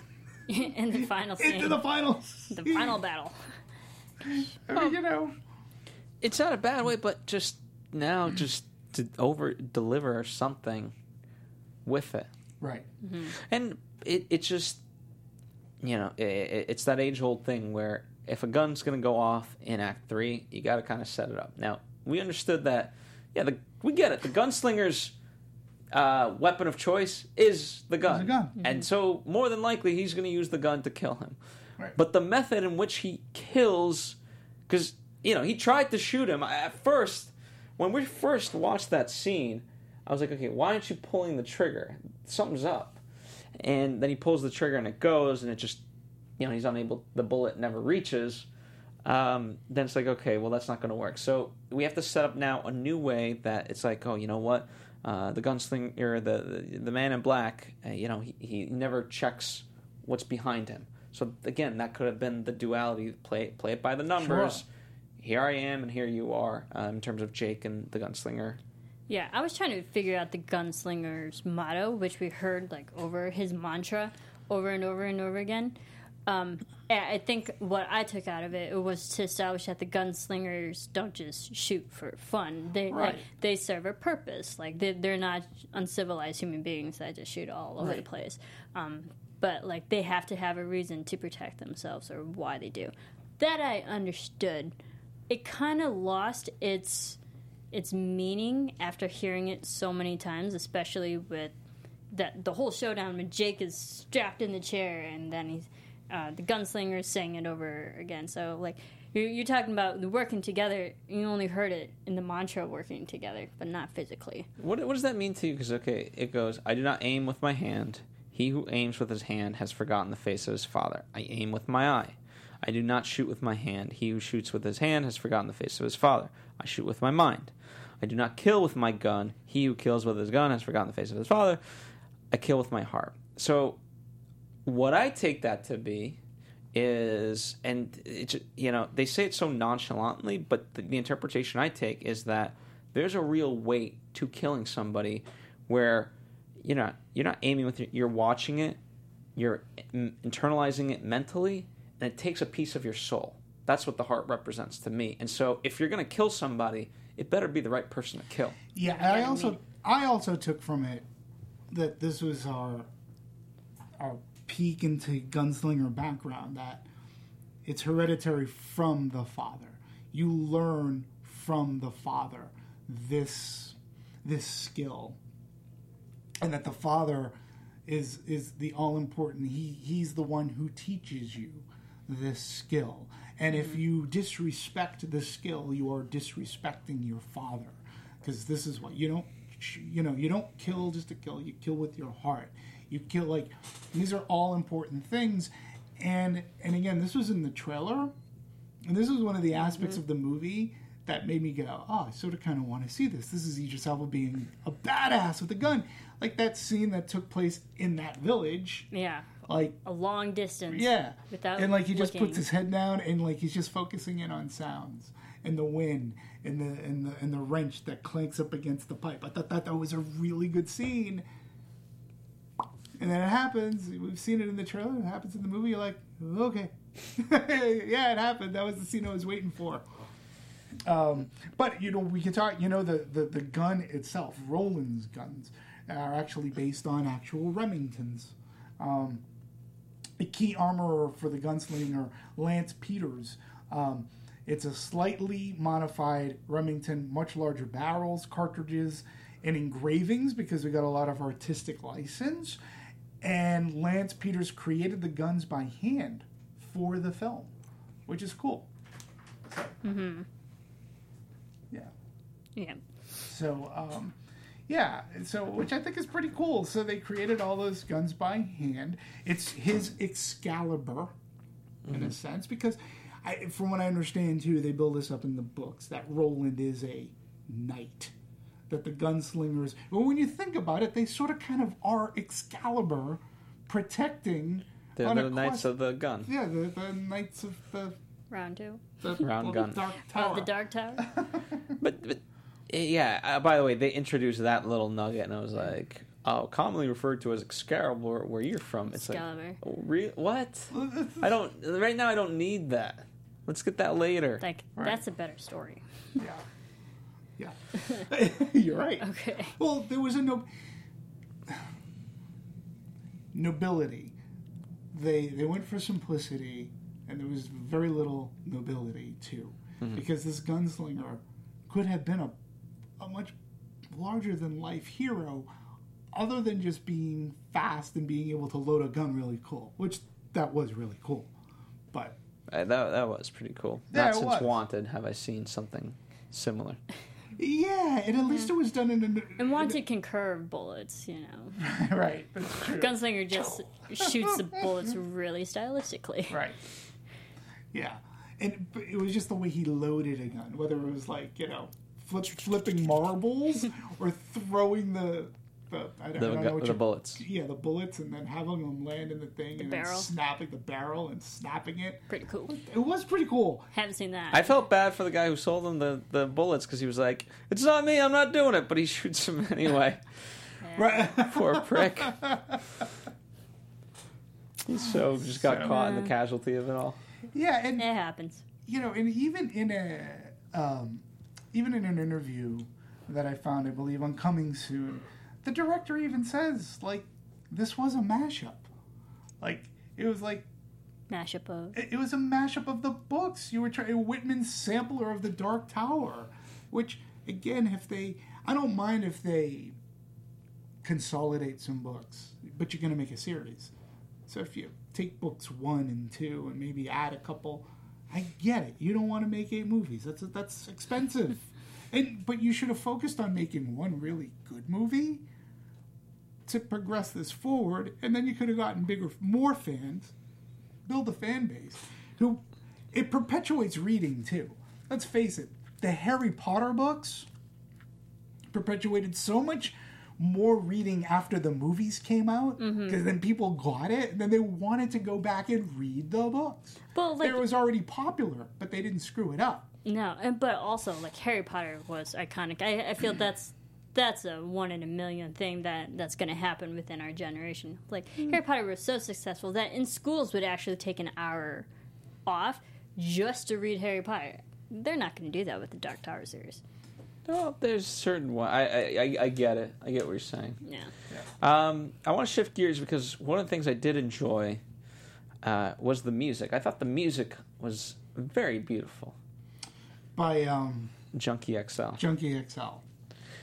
in, in the final scene. Into the final The final battle. I mean, well, you know. It's not a bad way, but just now, just to over-deliver something with it. Right. Mm-hmm. And it it's just, you know, it, it's that age-old thing where if a gun's going to go off in Act three, you got to kind of set it up. Now, we understood that, yeah, the, we get it. The gunslinger's uh, weapon of choice is the gun. Is the gun. Mm-hmm. And so, more than likely, he's going to use the gun to kill him. Right. But the method in which he kills, because, you know, he tried to shoot him. At first, when we first watched that scene, I was like, okay, why aren't you pulling the trigger? Something's up. And then he pulls the trigger and it goes, and it just, you know, he's unable, the bullet never reaches. Um, then it's like, okay, well, that's not going to work. So we have to set up now a new way that it's like, oh, you know what? Uh, the gunslinger, the, the the man in black, uh, you know, he, he never checks what's behind him. So again, that could have been the duality, play, play it by the numbers. Sure. Here I am and here you are, uh, in terms of Jake and the gunslinger. Yeah, I was trying to figure out the gunslinger's motto, which we heard, like, over his mantra over and over and over again. Um, I think what I took out of it was to establish that the gunslingers don't just shoot for fun. They right. like, they serve a purpose. Like, they, they're not uncivilized human beings that just shoot all over right. the place. Um, but, like, they have to have a reason to protect themselves or why they do. That I understood. It kind of lost its... its meaning after hearing it so many times, especially with that the whole showdown when Jake is strapped in the chair and then he's uh, the gunslinger is saying it over again. So, like, you're, you're talking about the working together. You only heard it in the mantra working together, but not physically. What what does that mean to you? Because, okay, it goes, I do not aim with my hand. He who aims with his hand has forgotten the face of his father. I aim with my eye. I do not shoot with my hand. He who shoots with his hand has forgotten the face of his father. I shoot with my mind. I do not kill with my gun. He who kills with his gun has forgotten the face of his father. I kill with my heart. So what I take that to be is, and it's, you know, they say it so nonchalantly, but the, the interpretation I take is that there's a real weight to killing somebody where, you know, you're not aiming with it, you're watching it, you're internalizing it mentally, and it takes a piece of your soul. That's what the heart represents to me. And so if you're going to kill somebody, it better be the right person to kill. Yeah, and I also I also took from it that this was our our peek into gunslinger background, that it's hereditary from the father. You learn from the father this this skill, and that the father is is the all important. He he's the one who teaches you this skill. And if you disrespect the skill, you are disrespecting your father, because this is what you don't, you know, you don't kill just to kill. You kill with your heart. You kill, like, these are all important things. And and again, this was in the trailer, and this was one of the aspects mm-hmm. of the movie that made me go, oh, I sort of kind of want to see this. This is Idris Elba being a badass with a gun, like that scene that took place in that village. Yeah. Like a long distance. Yeah. Without and like he just looking. puts his head down and like he's just focusing in on sounds and the wind and the and the and the wrench that clanks up against the pipe. I thought that, that was a really good scene. And then it happens. We've seen it in the trailer, it happens in the movie, you're like, okay. Yeah, it happened. That was the scene I was waiting for. Um, but you know, we can talk, you know, the, the, the gun itself, Roland's guns, are actually based on actual Remingtons. Um a key armorer for the Gunslinger, Lance Peters. Um, it's a slightly modified Remington, much larger barrels, cartridges, and engravings, because we got a lot of artistic license. And Lance Peters created the guns by hand for the film, which is cool. So, mm-hmm. Yeah. Yeah. So, um, yeah. So, which I think is pretty cool. So they created all those guns by hand. It's his Excalibur, mm-hmm. in a sense, because I, from what I understand, too, they build this up in the books, that Roland is a knight. That the gunslingers, well, when you think about it, they sort of kind of are Excalibur, protecting. They're the knights of the gun. Yeah, the, the knights of the round two, the round gun, dark tower. Oh, the dark tower. but, but yeah. Uh, by the way, they introduced that little nugget, and I was like, "Oh, commonly referred to as Excalibur, where you're from." It's Excalibur. Like, oh, re- what? I don't. Right now, I don't need that. Let's get that later. Like right. That's a better story. Yeah. Yeah, you're right. Okay. Well, there was a no- nobility. They they went for simplicity, and there was very little nobility, too. Mm-hmm. Because this gunslinger could have been a, a much larger-than-life hero, other than just being fast and being able to load a gun really cool, which that was really cool. But uh, that, that was pretty cool. Yeah, Not since was. Wanted have I seen something similar. Yeah, and at least it was done in a... And Wanted can curve bullets, you know. Right, that's true. Gunslinger just shoots the bullets really stylistically. Right. Yeah, and but it was just the way he loaded a gun, whether it was like, you know, flip, flipping marbles or throwing the... the I don't, the, I don't know what the bullets. Yeah, the bullets, and then having them land in the thing the and barrel. Then snapping the barrel and snapping it. Pretty cool. It was pretty cool. Haven't seen that. I felt bad for the guy who sold him the, the bullets, because he was like, it's not me, I'm not doing it, but he shoots him anyway. Right. Poor prick. He so just got so, caught yeah. in the casualty of it all. Yeah, and... It happens. You know, and even in a... Um, even in an interview that I found, I believe, on Coming Soon... The director even says, like, this was a mashup. Like, it was like... Mashup of... It, it was a mashup of the books. You were trying... Whitman's sampler of The Dark Tower. Which, again, if they... I don't mind if they consolidate some books. But you're going to make a series. So if you take books one and two and maybe add a couple... I get it. You don't want to make eight movies. That's that's expensive. And, but you should have focused on making one really good movie to progress this forward, and then you could have gotten bigger, more fans, build a fan base. Who it perpetuates reading too. Let's face it, the Harry Potter books perpetuated so much more reading after the movies came out, because mm-hmm. then people got it, and then they wanted to go back and read the books. But like, it was already popular, but they didn't screw it up. No, and but also, like, Harry Potter was iconic. I, I feel that's that's a one-in-a-million thing that, that's going to happen within our generation. Like, mm. Harry Potter was so successful that in schools would actually take an hour off just to read Harry Potter. They're not going to do that with the Dark Tower series. Well, there's certain one. I, I, I get it. I get what you're saying. Yeah. yeah. Um, I want to shift gears, because one of the things I did enjoy uh, was the music. I thought the music was very beautiful. By um, Junkie X L. Junkie X L.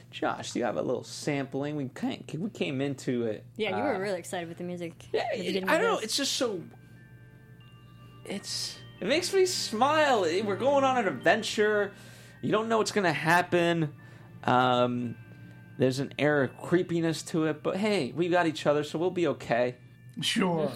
Josh, you have a little sampling. We came, we came into it. Yeah, you uh, were really excited with the music. Yeah, the I don't know. It's just so. It's it makes me smile. We're going on an adventure. You don't know what's going to happen. Um, there's an air of creepiness to it, but hey, we got each other, so we'll be okay. Sure.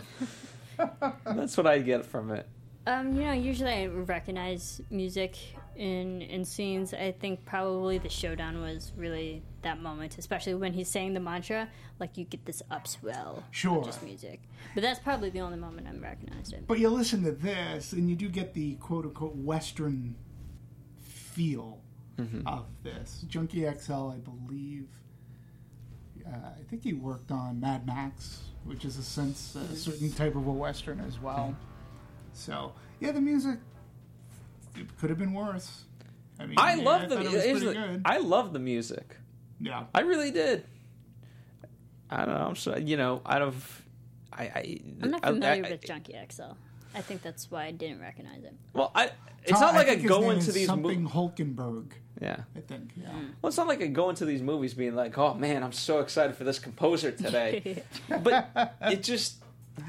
That's what I get from it. Um, you know, usually I recognize music in in scenes. I think probably the showdown was really that moment, especially when he's saying the mantra, like you get this upswell sure. of just music. But that's probably the only moment I recognized it. But you listen to this, and you do get the quote-unquote Western feel mm-hmm. of this. Junkie X L, I believe, uh, I think he worked on Mad Max, which is a sense a certain type of a Western as well. Mm-hmm. So, yeah, the music it could have been worse. I mean, I yeah, love I the music. I love the music. Yeah, I really did. I don't know. I'm so, you know, out of I, I I'm not familiar I, I, with Junkie X L. I think that's why I didn't recognize it. Well, I, it's Tom, not like I, I go into these something mo- Hulkenberg. Yeah, I think. Yeah. Mm. Well, it's not like I go into these movies being like, "Oh man, I'm so excited for this composer today," but it just.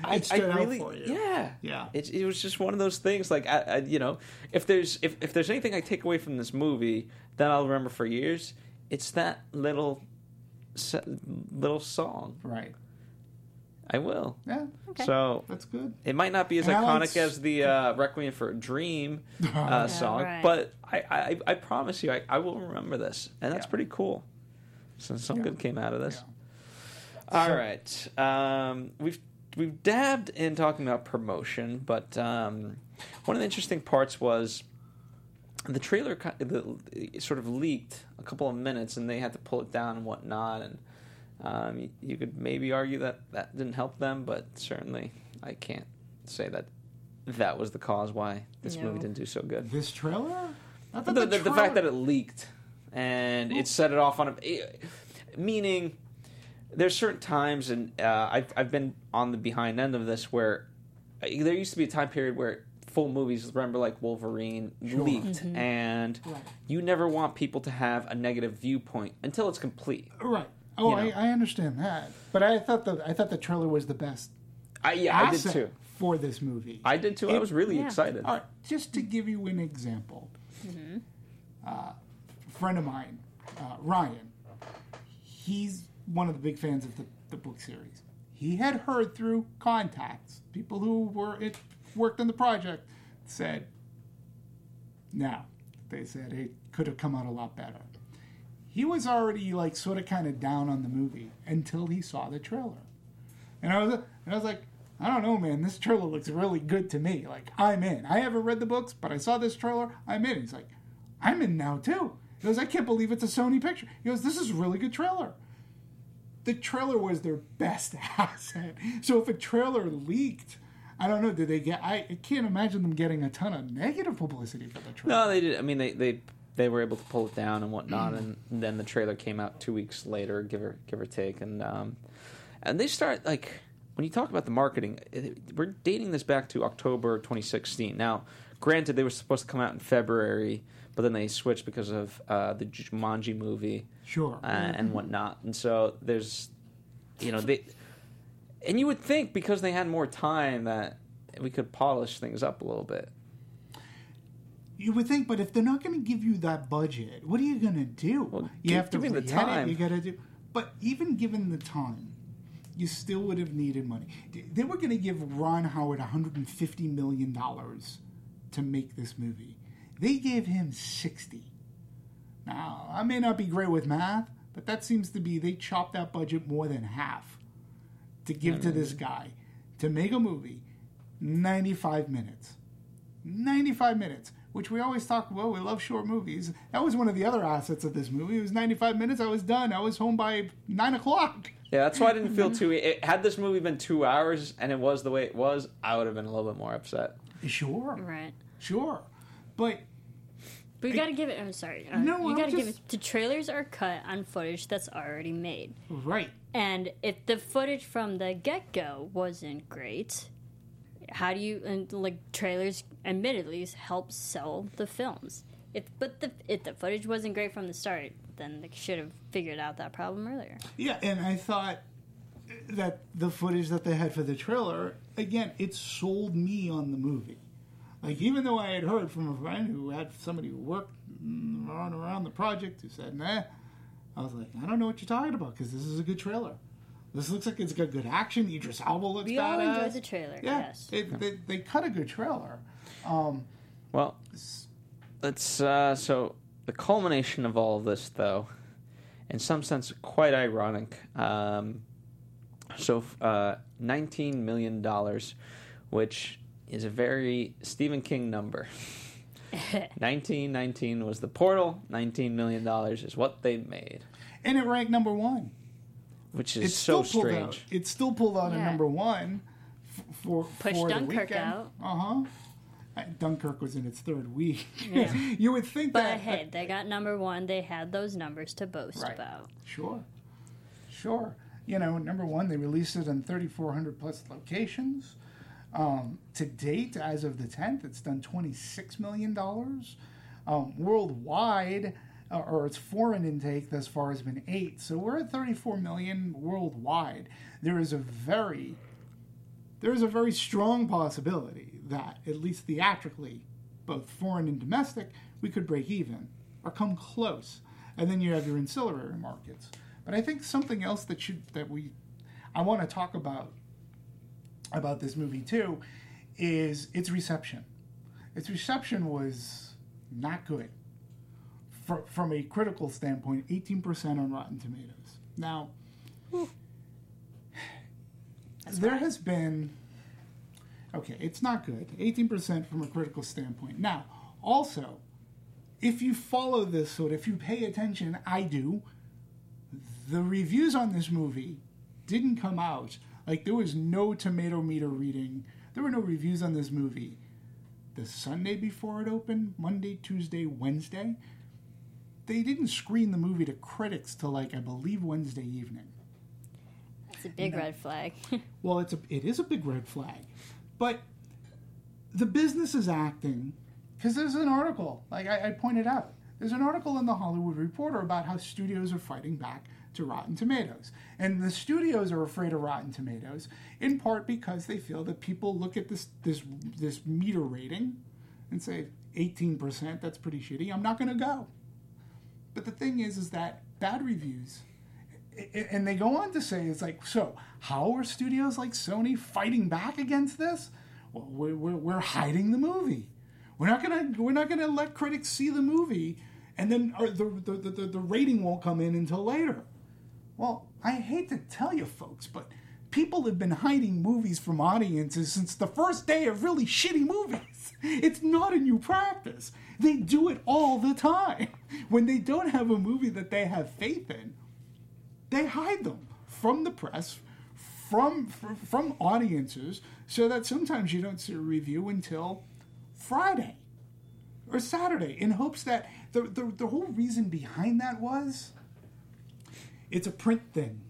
I, it stood I really, out for you. yeah, yeah. It, it was just one of those things. Like, I, I, you know, if there's if, if there's anything I take away from this movie that I'll remember for years, it's that little, little song. Right. I will. Yeah. Okay. So that's good. It might not be as and iconic liked... as the uh, "Requiem for a Dream" uh, yeah, song, right. but I, I, I promise you, I, I will remember this, and that's yeah. pretty cool. So something yeah. good came out of this. Yeah. All so, right. Um, we've. We've dabbed in talking about promotion, but um, one of the interesting parts was the trailer sort of leaked a couple of minutes, and they had to pull it down and whatnot. And um, you could maybe argue that that didn't help them, but certainly I can't say that that was the cause why this no. movie didn't do so good. This trailer? I thought the, the, the, trailer... the fact that it leaked and Ooh. it set it off on a meaning. There's certain times, and uh, I've I've been on the behind end of this, where uh, there used to be a time period where full movies, remember, like Wolverine, sure. leaked, mm-hmm. and right. you never want people to have a negative viewpoint until it's complete. Right. Oh, you know? I, I understand that, but I thought the I thought the trailer was the best. I yeah, I did too for this movie. I did too. It, I was really yeah. excited. All right, just to give you an example, mm-hmm. uh, a friend of mine, uh, Ryan, he's. one of the big fans of the, the book series. He had heard through contacts, people who were it worked on the project, said, no. They said it could have come out a lot better. He was already like sort of kind of down on the movie until he saw the trailer. And I was and I was like, I don't know, man, this trailer looks really good to me. Like, I'm in. I haven't read the books, but I saw this trailer, I'm in. He's like, I'm in now too. He goes, I can't believe it's a Sony picture. He goes, this is a really good trailer. The trailer was their best asset. So if a trailer leaked, I don't know, did they get... I, I can't imagine them getting a ton of negative publicity for the trailer. No, they did. I mean, they they, they were able to pull it down and whatnot, mm. and then the trailer came out two weeks later, give or, give or take. And um, and they start, like, when you talk about the marketing, it, we're dating this back to October twenty sixteen. Now, granted, they were supposed to come out in February, but then they switched because of uh, the Jumanji movie, sure, uh, and whatnot. And so there's, you know, they, and you would think because they had more time that we could polish things up a little bit. You would think, but if they're not going to give you that budget, what are you going to do? Well, you give, have to give me the time. It, you got to do, but even given the time, you still would have needed money. They were going to give Ron Howard one hundred fifty million dollars to make this movie. They gave him sixty. Now, I may not be great with math, but that seems to be they chopped that budget more than half to give mm-hmm. to this guy to make a movie, ninety-five minutes. ninety-five minutes, which we always talk about. We love short movies. That was one of the other assets of this movie. It was ninety-five minutes. I was done. I was home by nine o'clock. Yeah, that's why I didn't feel too... It, had this movie been two hours and it was the way it was, I would have been a little bit more upset. Sure. Right. Sure. But... But you gotta give it. I'm sorry. Uh, no, you gotta just... give it. The trailers are cut on footage that's already made. Right. And if the footage from the get-go wasn't great, how do you? And like trailers, admittedly, help sell the films. If but the if the footage wasn't great from the start, then they should have figured out that problem earlier. Yeah, and I thought that the footage that they had for the trailer, again, it sold me on the movie. Like, even though I had heard from a friend who had somebody who worked on around the project who said, nah, I was like, I don't know what you're talking about because this is a good trailer. This looks like it's got good action. Idris Elba looks badass. We all enjoyed the trailer, yeah, yes. It, they, they cut a good trailer. Um, well, let's, uh, so the culmination of all of this, though, in some sense, quite ironic. Um, so uh, nineteen million dollars, which... is a very Stephen King number. nineteen nineteen was the portal. nineteen million dollars is what they made. And it ranked number one. Which is it's so still strange. Out. It's still pulled out yeah. at number one for, for, Pushed for Dunkirk the weekend. Out. Uh-huh. Dunkirk was in its third week. Yeah. You would think but that... But hey, they got number one. They had those numbers to boast right. about. Sure. Sure. you know, number one, they released it in thirty-four hundred plus locations. Um, to date, as of the tenth, it's done twenty-six million dollars. Um, worldwide, uh, or its foreign intake thus far has been eight. So we're at thirty-four million dollars worldwide. There is a very, there is a very strong possibility that, at least theatrically, both foreign and domestic, we could break even or come close. And then you have your ancillary markets. But I think something else that should, that we, I want to talk about, about this movie too, is its reception. Its reception was not good. For, from a critical standpoint, eighteen percent on Rotten Tomatoes. Now, there has been, okay, it's not good. eighteen percent from a critical standpoint. Now, also, if you follow this, so if you pay attention, I do, the reviews on this movie didn't come out. Like, there was no tomato meter reading. There were no reviews on this movie the Sunday before it opened, Monday, Tuesday, Wednesday. They didn't screen the movie to critics till, like, I believe Wednesday evening. That's a big red flag. Well, it's a, it is a big red flag. But the business is acting, because there's an article, like I, I pointed out, there's an article in The Hollywood Reporter about how studios are fighting back to Rotten Tomatoes. And the studios are afraid of Rotten Tomatoes, in part because they feel that people look at this this this meter rating and say, eighteen percent, that's pretty shitty, I'm not going to go. But the thing is, is that bad reviews, and they go on to say, it's like, so how are studios like Sony fighting back against this? Well, we're, we're, we're hiding the movie. We're not gonna we're not gonna let critics see the movie, and then or the, the the the rating won't come in until later. Well, I hate to tell you folks, but people have been hiding movies from audiences since the first day of really shitty movies. It's not a new practice. They do it all the time. When they don't have a movie that they have faith in, they hide them from the press, from from, from audiences, so that sometimes you don't see a review until Friday or Saturday, in hopes that the, the the whole reason behind that was it's a print thing.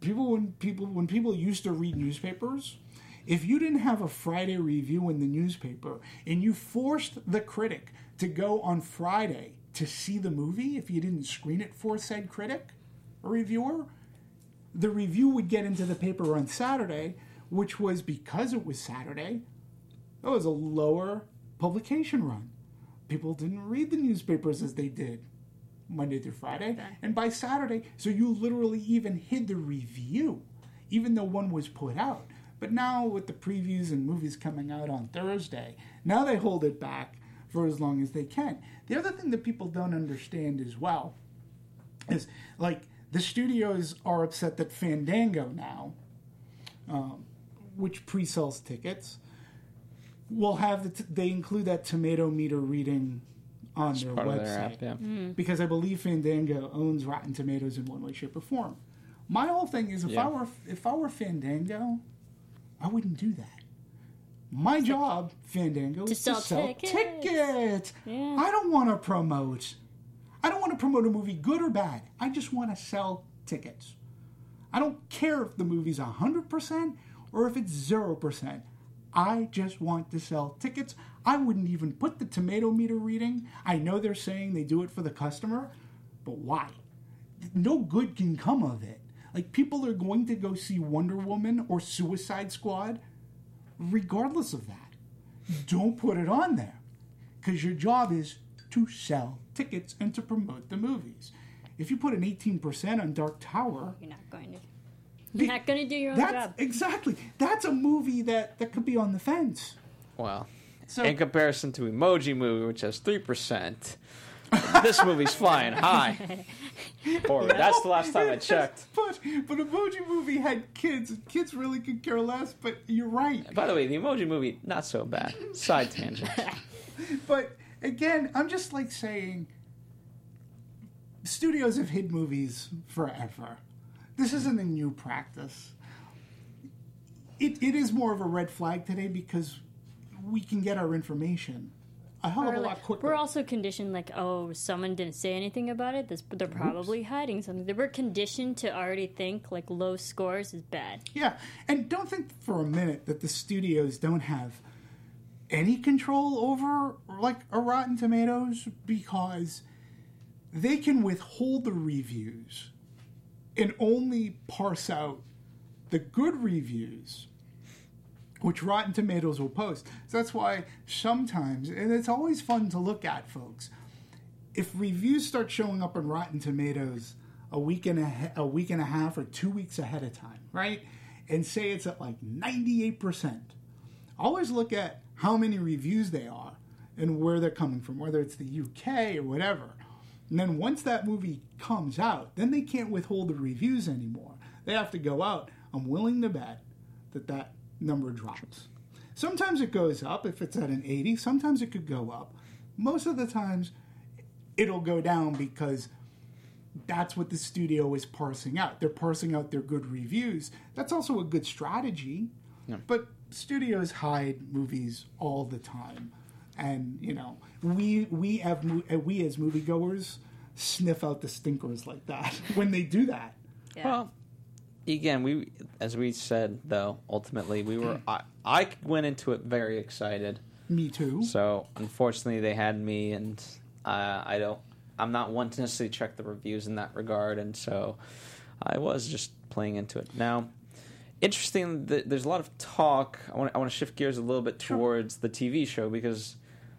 People when people when people used to read newspapers, if you didn't have a Friday review in the newspaper and you forced the critic to go on Friday to see the movie, if you didn't screen it for said critic or reviewer, the review would get into the paper on Saturday, which was, because it was Saturday, that was a lower publication run. People didn't read the newspapers as they did Monday through Friday, and by Saturday, so you literally even hid the review, even though one was put out. But now with the previews and movies coming out on Thursday, now they hold it back for as long as they can. The other thing that people don't understand as well is, like, the studios are upset that Fandango now, um, which pre-sells tickets, will have the t- they include that tomato meter reading on their website, their app, yeah. mm-hmm. because I believe Fandango owns Rotten Tomatoes in one way, shape, or form. My whole thing is, if yeah. I were if I were Fandango, I wouldn't do that. My it's job, like, Fandango, is to sell, to sell tickets. tickets. Yeah. I don't want to promote. I don't want to promote a movie, good or bad. I just want to sell tickets. I don't care if the movie's a hundred percent or if it's zero percent. I just want to sell tickets. I wouldn't even put the tomato meter reading. I know they're saying they do it for the customer, but why? No good can come of it. Like, people are going to go see Wonder Woman or Suicide Squad regardless of that. Don't put it on there, because your job is to sell tickets and to promote the movies. If you put an eighteen percent on Dark Tower, you're not going to. You're not going to do your own that's, job. Exactly. That's a movie that, that could be on the fence. Well, so, in comparison to Emoji Movie, which has three percent, this movie's flying high. Or that's the last time I checked. But, but Emoji Movie had kids. Kids really could care less, but you're right. By the way, the Emoji Movie, not so bad. Side tangent. But, again, I'm just, like, saying studios have hid movies forever. This isn't a new practice. It It is more of a red flag today, because we can get our information a hell of a lot quicker. We're also conditioned like, oh, someone didn't say anything about it. This, they're probably Oops. hiding something. We're conditioned to already think like low scores is bad. Yeah, and don't think for a minute that the studios don't have any control over like a Rotten Tomatoes, because they can withhold the reviews and only parse out the good reviews, which Rotten Tomatoes will post. So that's why sometimes, and it's always fun to look at, folks, if reviews start showing up on Rotten Tomatoes a week and a, a week and a half or two weeks ahead of time, right? And say it's at like ninety-eight percent. Always look at how many reviews they are and where they're coming from, whether it's the U K or whatever. And then once that movie comes out, then they can't withhold the reviews anymore. They have to go out. I'm willing to bet that that number drops. Sometimes it goes up if it's at an eighty. Sometimes it could go up. Most of the times it'll go down because that's what the studio is parsing out. They're parsing out their good reviews. That's also a good strategy. Yeah. But studios hide movies all the time. And, you know, we we have we as moviegoers sniff out the stinkers like that when they do that. Yeah. Well, again, we, as we said, though, ultimately we were. I, I went into it very excited. Me too. So unfortunately, they had me, and uh, I don't. I'm not one to necessarily check the reviews in that regard, and so I was just playing into it. Now, interesting. That there's a lot of talk. I want. I want to shift gears a little bit towards the T V show, because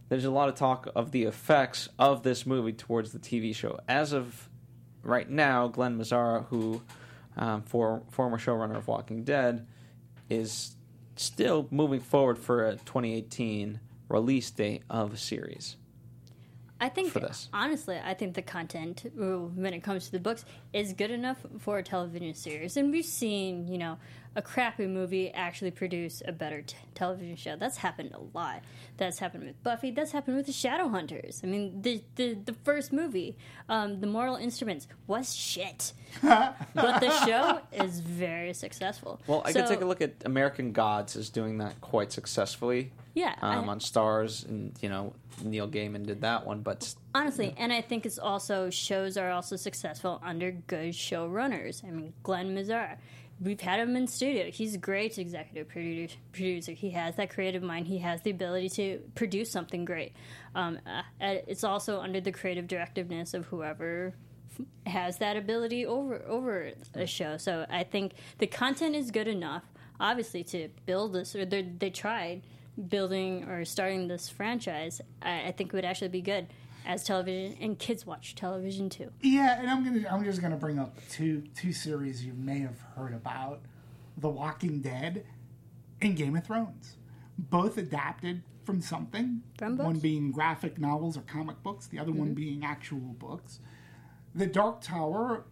there's a lot of talk of the effects of this movie towards the T V show. As of right now, Glenn Mazzara, who Um, for former showrunner of Walking Dead, is still moving forward for a twenty eighteen release date of a series. I think, for this. honestly, I think the content, when it comes to the books, is good enough for a television series. And we've seen, you know, a crappy movie actually produce a better t- television show. That's happened a lot. That's happened with Buffy. That's happened with the Shadowhunters. I mean, the the, the first movie, um, The Moral Instruments, was shit. But the show is very successful. Well, I so, could take a look at American Gods is doing that quite successfully. Yeah, um, I, on Stars, and you know Neil Gaiman did that one, but honestly, you know. And I think it's also shows are also successful under good showrunners. I mean, Glenn Mazzara, we've had him in studio. He's a great executive producer. He has that creative mind. He has the ability to produce something great. Um, uh, it's also under the creative directiveness of whoever has that ability over over a show. So I think the content is good enough, obviously, to build this. Or they tried. Building or starting this franchise, I, I think would actually be good as television, and kids watch television too. Yeah, and I'm gonna, I'm just gonna bring up two two series you may have heard about: The Walking Dead and Game of Thrones, both adapted from something. From books? One being graphic novels or comic books, the other mm-hmm. one being actual books. The Dark Tower,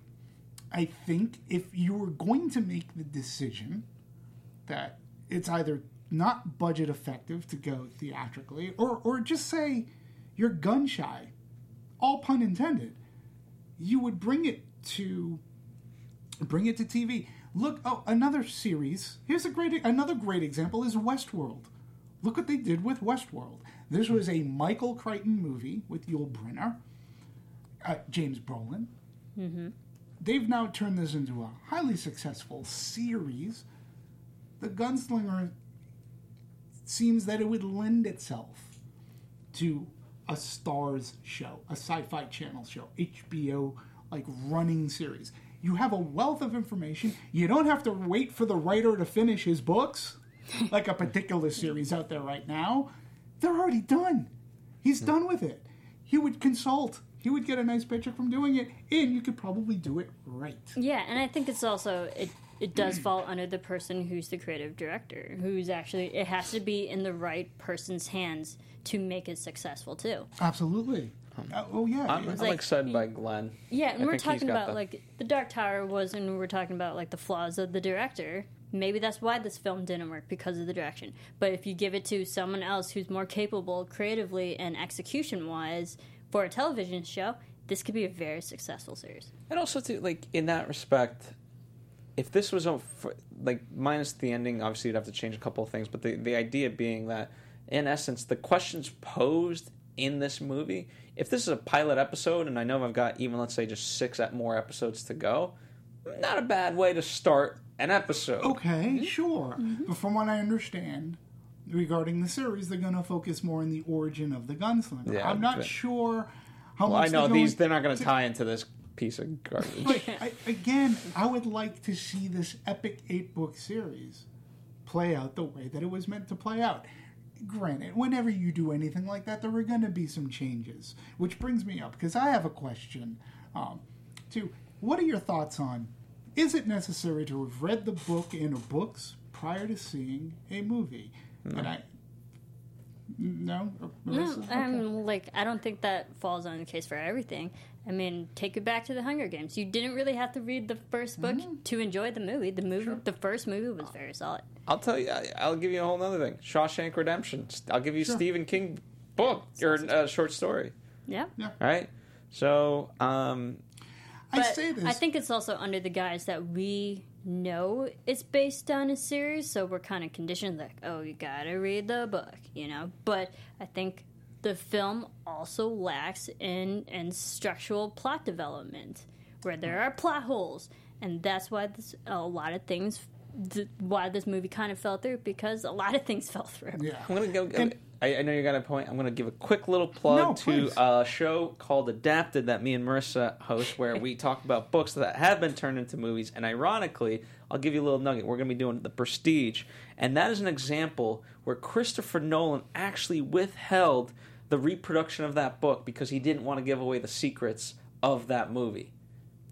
I think, if you were going to make the decision that it's either not budget effective to go theatrically, or or just say you're gun shy, all pun intended, you would bring it to bring it to T V. Look, oh, another series. Here's a great another great example is Westworld. Look what they did with Westworld. This was a Michael Crichton movie with Yul Brynner, uh, James Brolin. Mm-hmm. They've now turned this into a highly successful series. The Gunslinger seems that it would lend itself to a Stars show, a Sci-Fi Channel show, H B O, like running series. You have a wealth of information. You don't have to wait for the writer to finish his books, like a particular series out there right now. They're already done. He's done with it. He would consult. He would get a nice paycheck from doing it, and you could probably do it right. Yeah, and I think it's also... It- It does fall under the person who's the creative director, who's actually... It has to be in the right person's hands to make it successul, too. Absolutely. Um, uh, oh, yeah. I'm, I'm like, excited by Glenn. Yeah, and I we're talking about, the... like, The Dark Tower was, and we're talking about, like, the flaws of the director. Maybe that's why this film didn't work, because of the direction. But if you give it to someone else who's more capable creatively and execution-wise for a television show, this could be a very successful series. And also, too, like, in that respect... If this was, a, like, minus the ending, obviously you'd have to change a couple of things, but the, the idea being that, in essence, the questions posed in this movie. If this is a pilot episode, and I know I've got even, let's say, just six more episodes to go, not a bad way to start an episode. Okay, sure. Mm-hmm. But from what I understand, regarding the series, they're going to focus more on the origin of the Gunslinger. Yeah, I'm not but... sure how well, much... Well, I know, these, they're not going to tie into this piece of garbage. But, I, again, I would like to see this epic eight-book series play out the way that it was meant to play out. Granted, whenever you do anything like that, there are going to be some changes. Which brings me up, because I have a question, um, too. What are your thoughts on, is it necessary to have read the book and or books prior to seeing a movie? No. And I, no? No, okay. um, like, I don't think that falls on the case for everything. I mean, take it back to The Hunger Games. You didn't really have to read the first book mm-hmm. to enjoy the movie. The movie, sure. The first movie was very solid. I'll tell you, I'll give you a whole other thing. Shawshank Redemption. I'll give you sure. Stephen King book, or uh, short story. Yeah. yeah. Right? So, um... But I say this. I think it's also under the guise that we know it's based on a series, so we're kind of conditioned like, oh, you gotta read the book, you know? But I think the film also lacks in, in structural plot development, where there are plot holes, and that's why this, a lot of things, th- why this movie kind of fell through, because a lot of things fell through. Yeah, I'm gonna go... And- I, I know you got a point. I'm going to give a quick little plug no, to a show called Adapted that me and Marissa host, where we talk about books that have been turned into movies. And ironically, I'll give you a little nugget. We're going to be doing The Prestige. And that is an example where Christopher Nolan actually withheld the reproduction of that book because he didn't want to give away the secrets of that movie.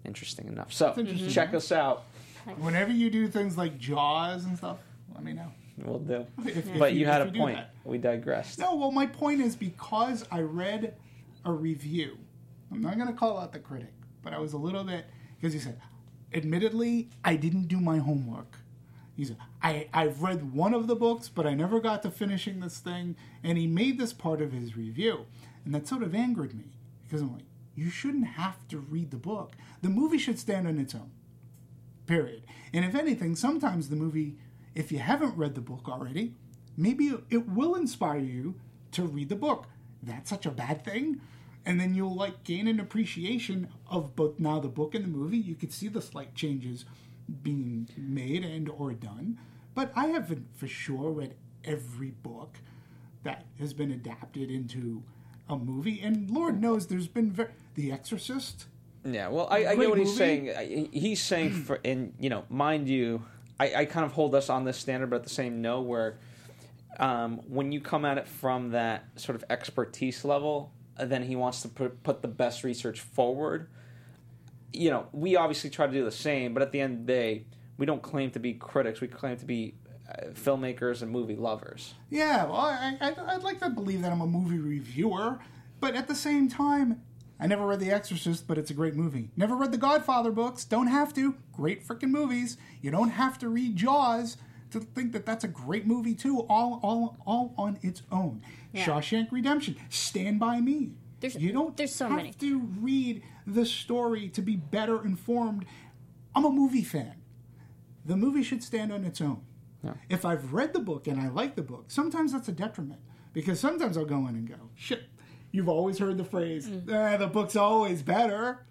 Interesting enough. So interesting. Check us out. Whenever you do things like Jaws and stuff, let me know. We'll do. If, yeah. if but you, you had a point. We digressed. No, well, my point is because I read a review. I'm not going to call out the critic, but I was a little bit... Because he said, admittedly, I didn't do my homework. He said, I, I've read one of the books, but I never got to finishing this thing. And he made this part of his review. And that sort of angered me. Because I'm like, you shouldn't have to read the book. The movie should stand on its own. Period. And if anything, sometimes the movie... If you haven't read the book already, maybe it will inspire you to read the book. That's such a bad thing. And then you'll like gain an appreciation of both now the book and the movie. You could see the slight changes being made and or done. But I haven't for sure read every book that has been adapted into a movie. And Lord knows there's been very... The Exorcist. Yeah, well, I, I get what movie. He's saying. He's saying, for, and you know, mind you... I, I kind of hold us on this standard, but at the same note, where um, when you come at it from that sort of expertise level, then he wants to put, put the best research forward. You know, we obviously try to do the same, but at the end of the day, we don't claim to be critics. We claim to be uh, filmmakers and movie lovers. Yeah, well, I, I'd, I'd like to believe that I'm a movie reviewer, but at the same time, I never read The Exorcist, but it's a great movie. Never read the Godfather books. Don't have to. Great freaking movies. You don't have to read Jaws to think that that's a great movie, too. All all, all on its own. Yeah. Shawshank Redemption. Stand By Me. There's, you don't there's so have many. to read the story to be better informed. I'm a movie fan. The movie should stand on its own. Yeah. If I've read the book and I like the book, sometimes that's a detriment. Because sometimes I'll go in and go, shit. You've always heard the phrase, mm. eh, the book's always better.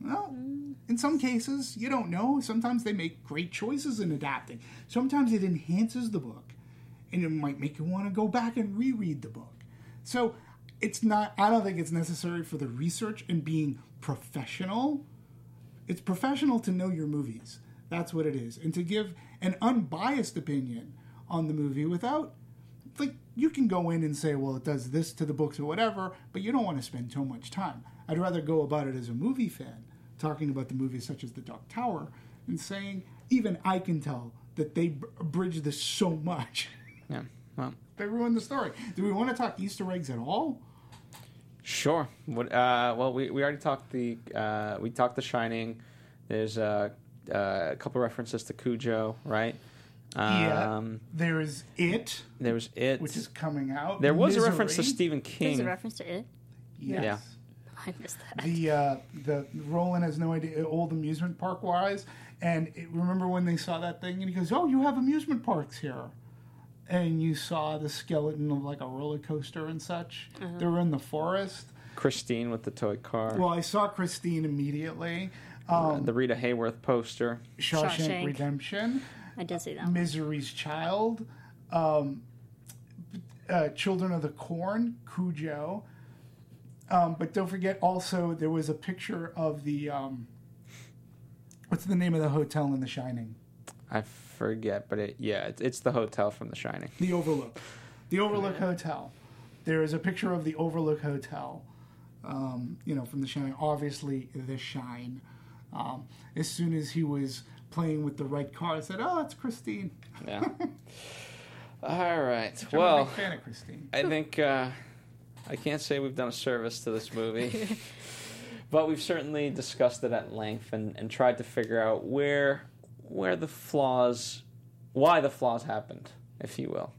Well, mm. in some cases, you don't know. Sometimes they make great choices in adapting. Sometimes it enhances the book, and it might make you want to go back and reread the book. So it's not, I don't think it's necessary for the research and being professional. It's professional to know your movies. That's what it is. And to give an unbiased opinion on the movie without, like, you can go in and say, well, it does this to the books or whatever, but you don't want to spend too much time. I'd rather go about it as a movie fan, talking about the movies such as The Dark Tower, and saying, even I can tell that they b- bridge this so much. Yeah, well. They ruined the story. Do we want to talk Easter eggs at all? Sure. What, uh, well, we, we already talked the, uh, we talked The Shining. There's uh, uh, a couple references to Cujo, right? Yeah, um, there is It. There was It, which is coming out. There was Misery. A reference to Stephen King. There's a reference to It. Yes. Yeah, I missed that. The uh, the Roland has no idea. Old amusement park wise, and it, remember when they saw that thing and he goes, "Oh, you have amusement parks here," and you saw the skeleton of like a roller coaster and such. Uh-huh. They were in the forest. Christine with the toy car. Well, I saw Christine immediately. Um, uh, the Rita Hayworth poster. Shawshank, Shawshank Redemption. I did see that one. Misery's Child. Um, uh, Children of the Corn. Cujo. Um, but don't forget also there was a picture of the... Um, what's the name of the hotel in The Shining? I forget, but it, yeah, it's, it's the hotel from The Shining. The Overlook. The Overlook yeah. Hotel. There is a picture of the Overlook Hotel, um, you know, from The Shining. Obviously, The Shine. Um, as soon as he was playing with the red car, I said, oh, it's Christine. Yeah. All right. Which well, I'm a big fan of Christine. I think uh, I can't say we've done a service to this movie. But we've certainly discussed it at length and, and tried to figure out where where the flaws, why the flaws happened, if you will.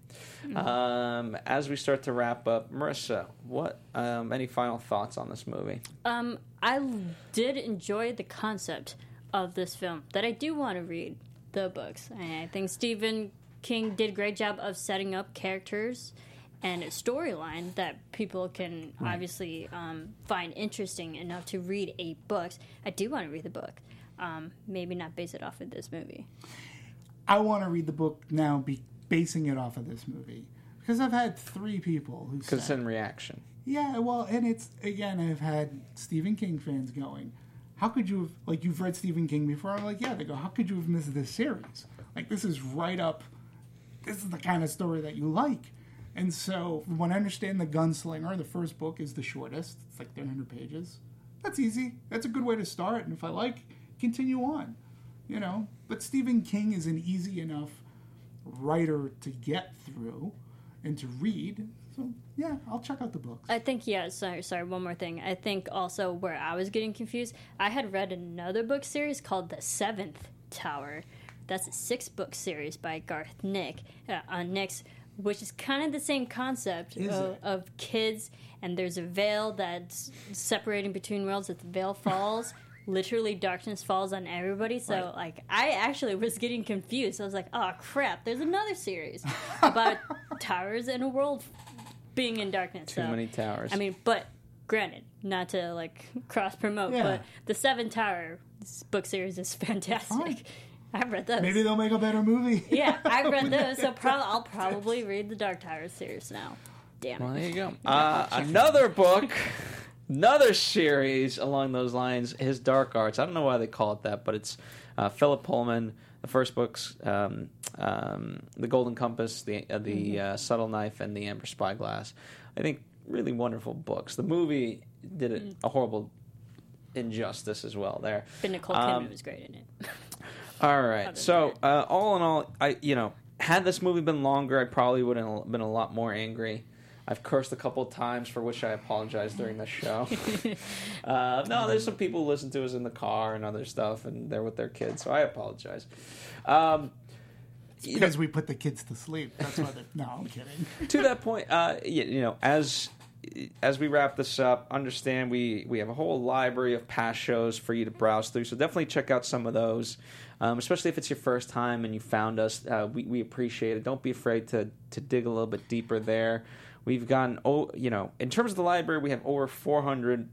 Mm-hmm. Um, as we start to wrap up, Marissa, what um, any final thoughts on this movie? Um, I did enjoy the concept of this film, that I do want to read the books. I think Stephen King did a great job of setting up characters and a storyline that people can right. obviously um, find interesting enough to read a book. I do want to read the book. Um, maybe not base it off of this movie. I want to read the book now, be basing it off of this movie. Because I've had three people who said... Because it's in reaction. Yeah, well, and it's, again, I've had Stephen King fans going, how could you have, like, you've read Stephen King before? I'm like, yeah, they go, how could you have missed this series? Like, this is right up, this is the kind of story that you like. And so, when I understand The Gunslinger, the first book is the shortest. It's like three hundred pages. That's easy. That's a good way to start. And if I like, continue on. You know? But Stephen King is an easy enough writer to get through and to read. So, yeah, I'll check out the books. I think, yeah, sorry, sorry, one more thing. I think also where I was getting confused, I had read another book series called The Seventh Tower. That's a six-book series by Garth Nick. Uh, on Nick's... Which is kind of the same concept of, of kids, and there's a veil that's separating between worlds. If the veil falls, literally darkness falls on everybody. So, right. like, I actually was getting confused. I was like, oh, crap, there's another series about towers and a world being in darkness. Too so, many towers. I mean, but granted, not to, like, cross-promote, yeah. but the Seven Tower book series is fantastic. I've read those. Maybe they'll make a better movie. Yeah, I've read those, so prob- I'll probably read the Dark Tower series now. Damn it. Well, there you go. Uh, another book, another series along those lines, his Dark Arts. I don't know why they call it that, but it's uh, Philip Pullman, the first books, um, um, The Golden Compass, The, uh, the mm-hmm. uh, Subtle Knife, and The Amber Spyglass. I think really wonderful books. The movie did a, a horrible injustice as well there. But Nicole um, Kidman was great in it. All right, so uh, all in all, I you know, had this movie been longer, I probably would have been a lot more angry. I've cursed a couple of times, for which I apologize during the show. uh, no, there's some people who listen to us in the car and other stuff, and they're with their kids, so I apologize. Um, because know, we put the kids to sleep. That's why they're... No, I'm kidding. To that point, uh, you, you know, as... As we wrap this up, understand we, we have a whole library of past shows for you to browse through, so definitely check out some of those, um, especially if it's your first time and you found us. Uh, we, we appreciate it. Don't be afraid to, to dig a little bit deeper there. We've gotten, oh, you know, in terms of the library, we have over four hundred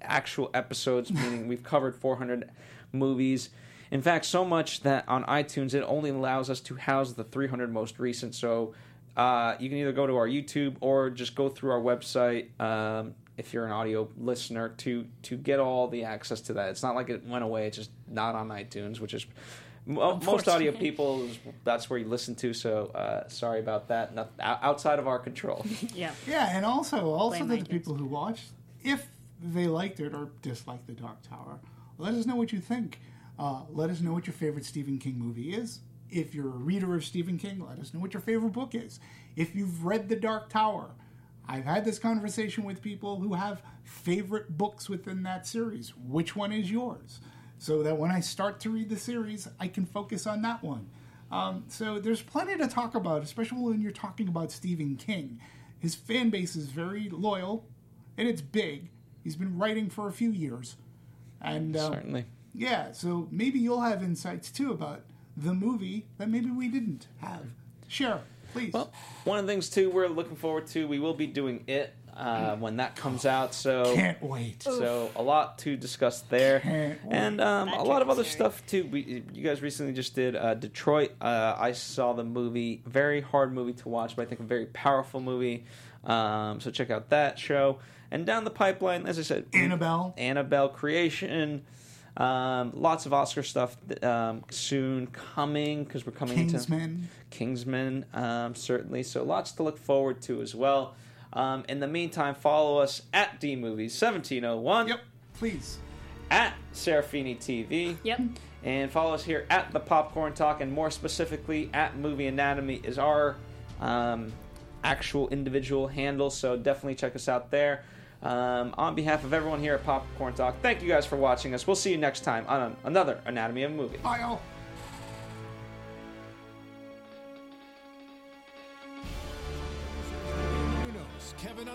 actual episodes, meaning we've covered four hundred movies. In fact, so much that on iTunes, it only allows us to house the three hundred most recent, so... Uh, you can either go to our YouTube or just go through our website, um, if you're an audio listener, to to get all the access to that. It's not like it went away. It's just not on iTunes, which is most audio people, that's where you listen to. So uh, sorry about that. Not, outside of our control. yeah. Yeah, and also, also to the people who watched, if they liked it or disliked The Dark Tower, let us know what you think. Uh, let us know what your favorite Stephen King movie is. If you're a reader of Stephen King, let us know what your favorite book is. If you've read The Dark Tower, I've had this conversation with people who have favorite books within that series. Which one is yours? So that when I start to read the series, I can focus on that one. Um, so there's plenty to talk about, especially when you're talking about Stephen King. His fan base is very loyal, and it's big. He's been writing for a few years. and um, Certainly. Yeah, so maybe you'll have insights, too, about the movie that maybe we didn't have. Sure. please. Well, one of the things, too, we're looking forward to, we will be doing It uh, when that comes out. So can't wait. So a lot to discuss there. Can't and um, a lot of other scary. stuff, too. We, you guys recently just did uh, Detroit. Uh, I saw the movie. Very hard movie to watch, but I think a very powerful movie. Um, so check out that show. And down the pipeline, as I said, Annabelle. Annabelle Creation. Um, lots of Oscar stuff um, soon coming, because we're coming Kingsman. into Kingsman, um, certainly. So lots to look forward to as well. Um, in the meantime, follow us at D Movies seventeen oh one. Yep, please. At Serafini T V. Yep. And follow us here at The Popcorn Talk, and more specifically at Movie Anatomy is our um, actual individual handle. So definitely check us out there. Um, on behalf of everyone here at Popcorn Talk, thank you guys for watching us. We'll see you next time on another Anatomy of a Movie. Bye, y'all. Kevin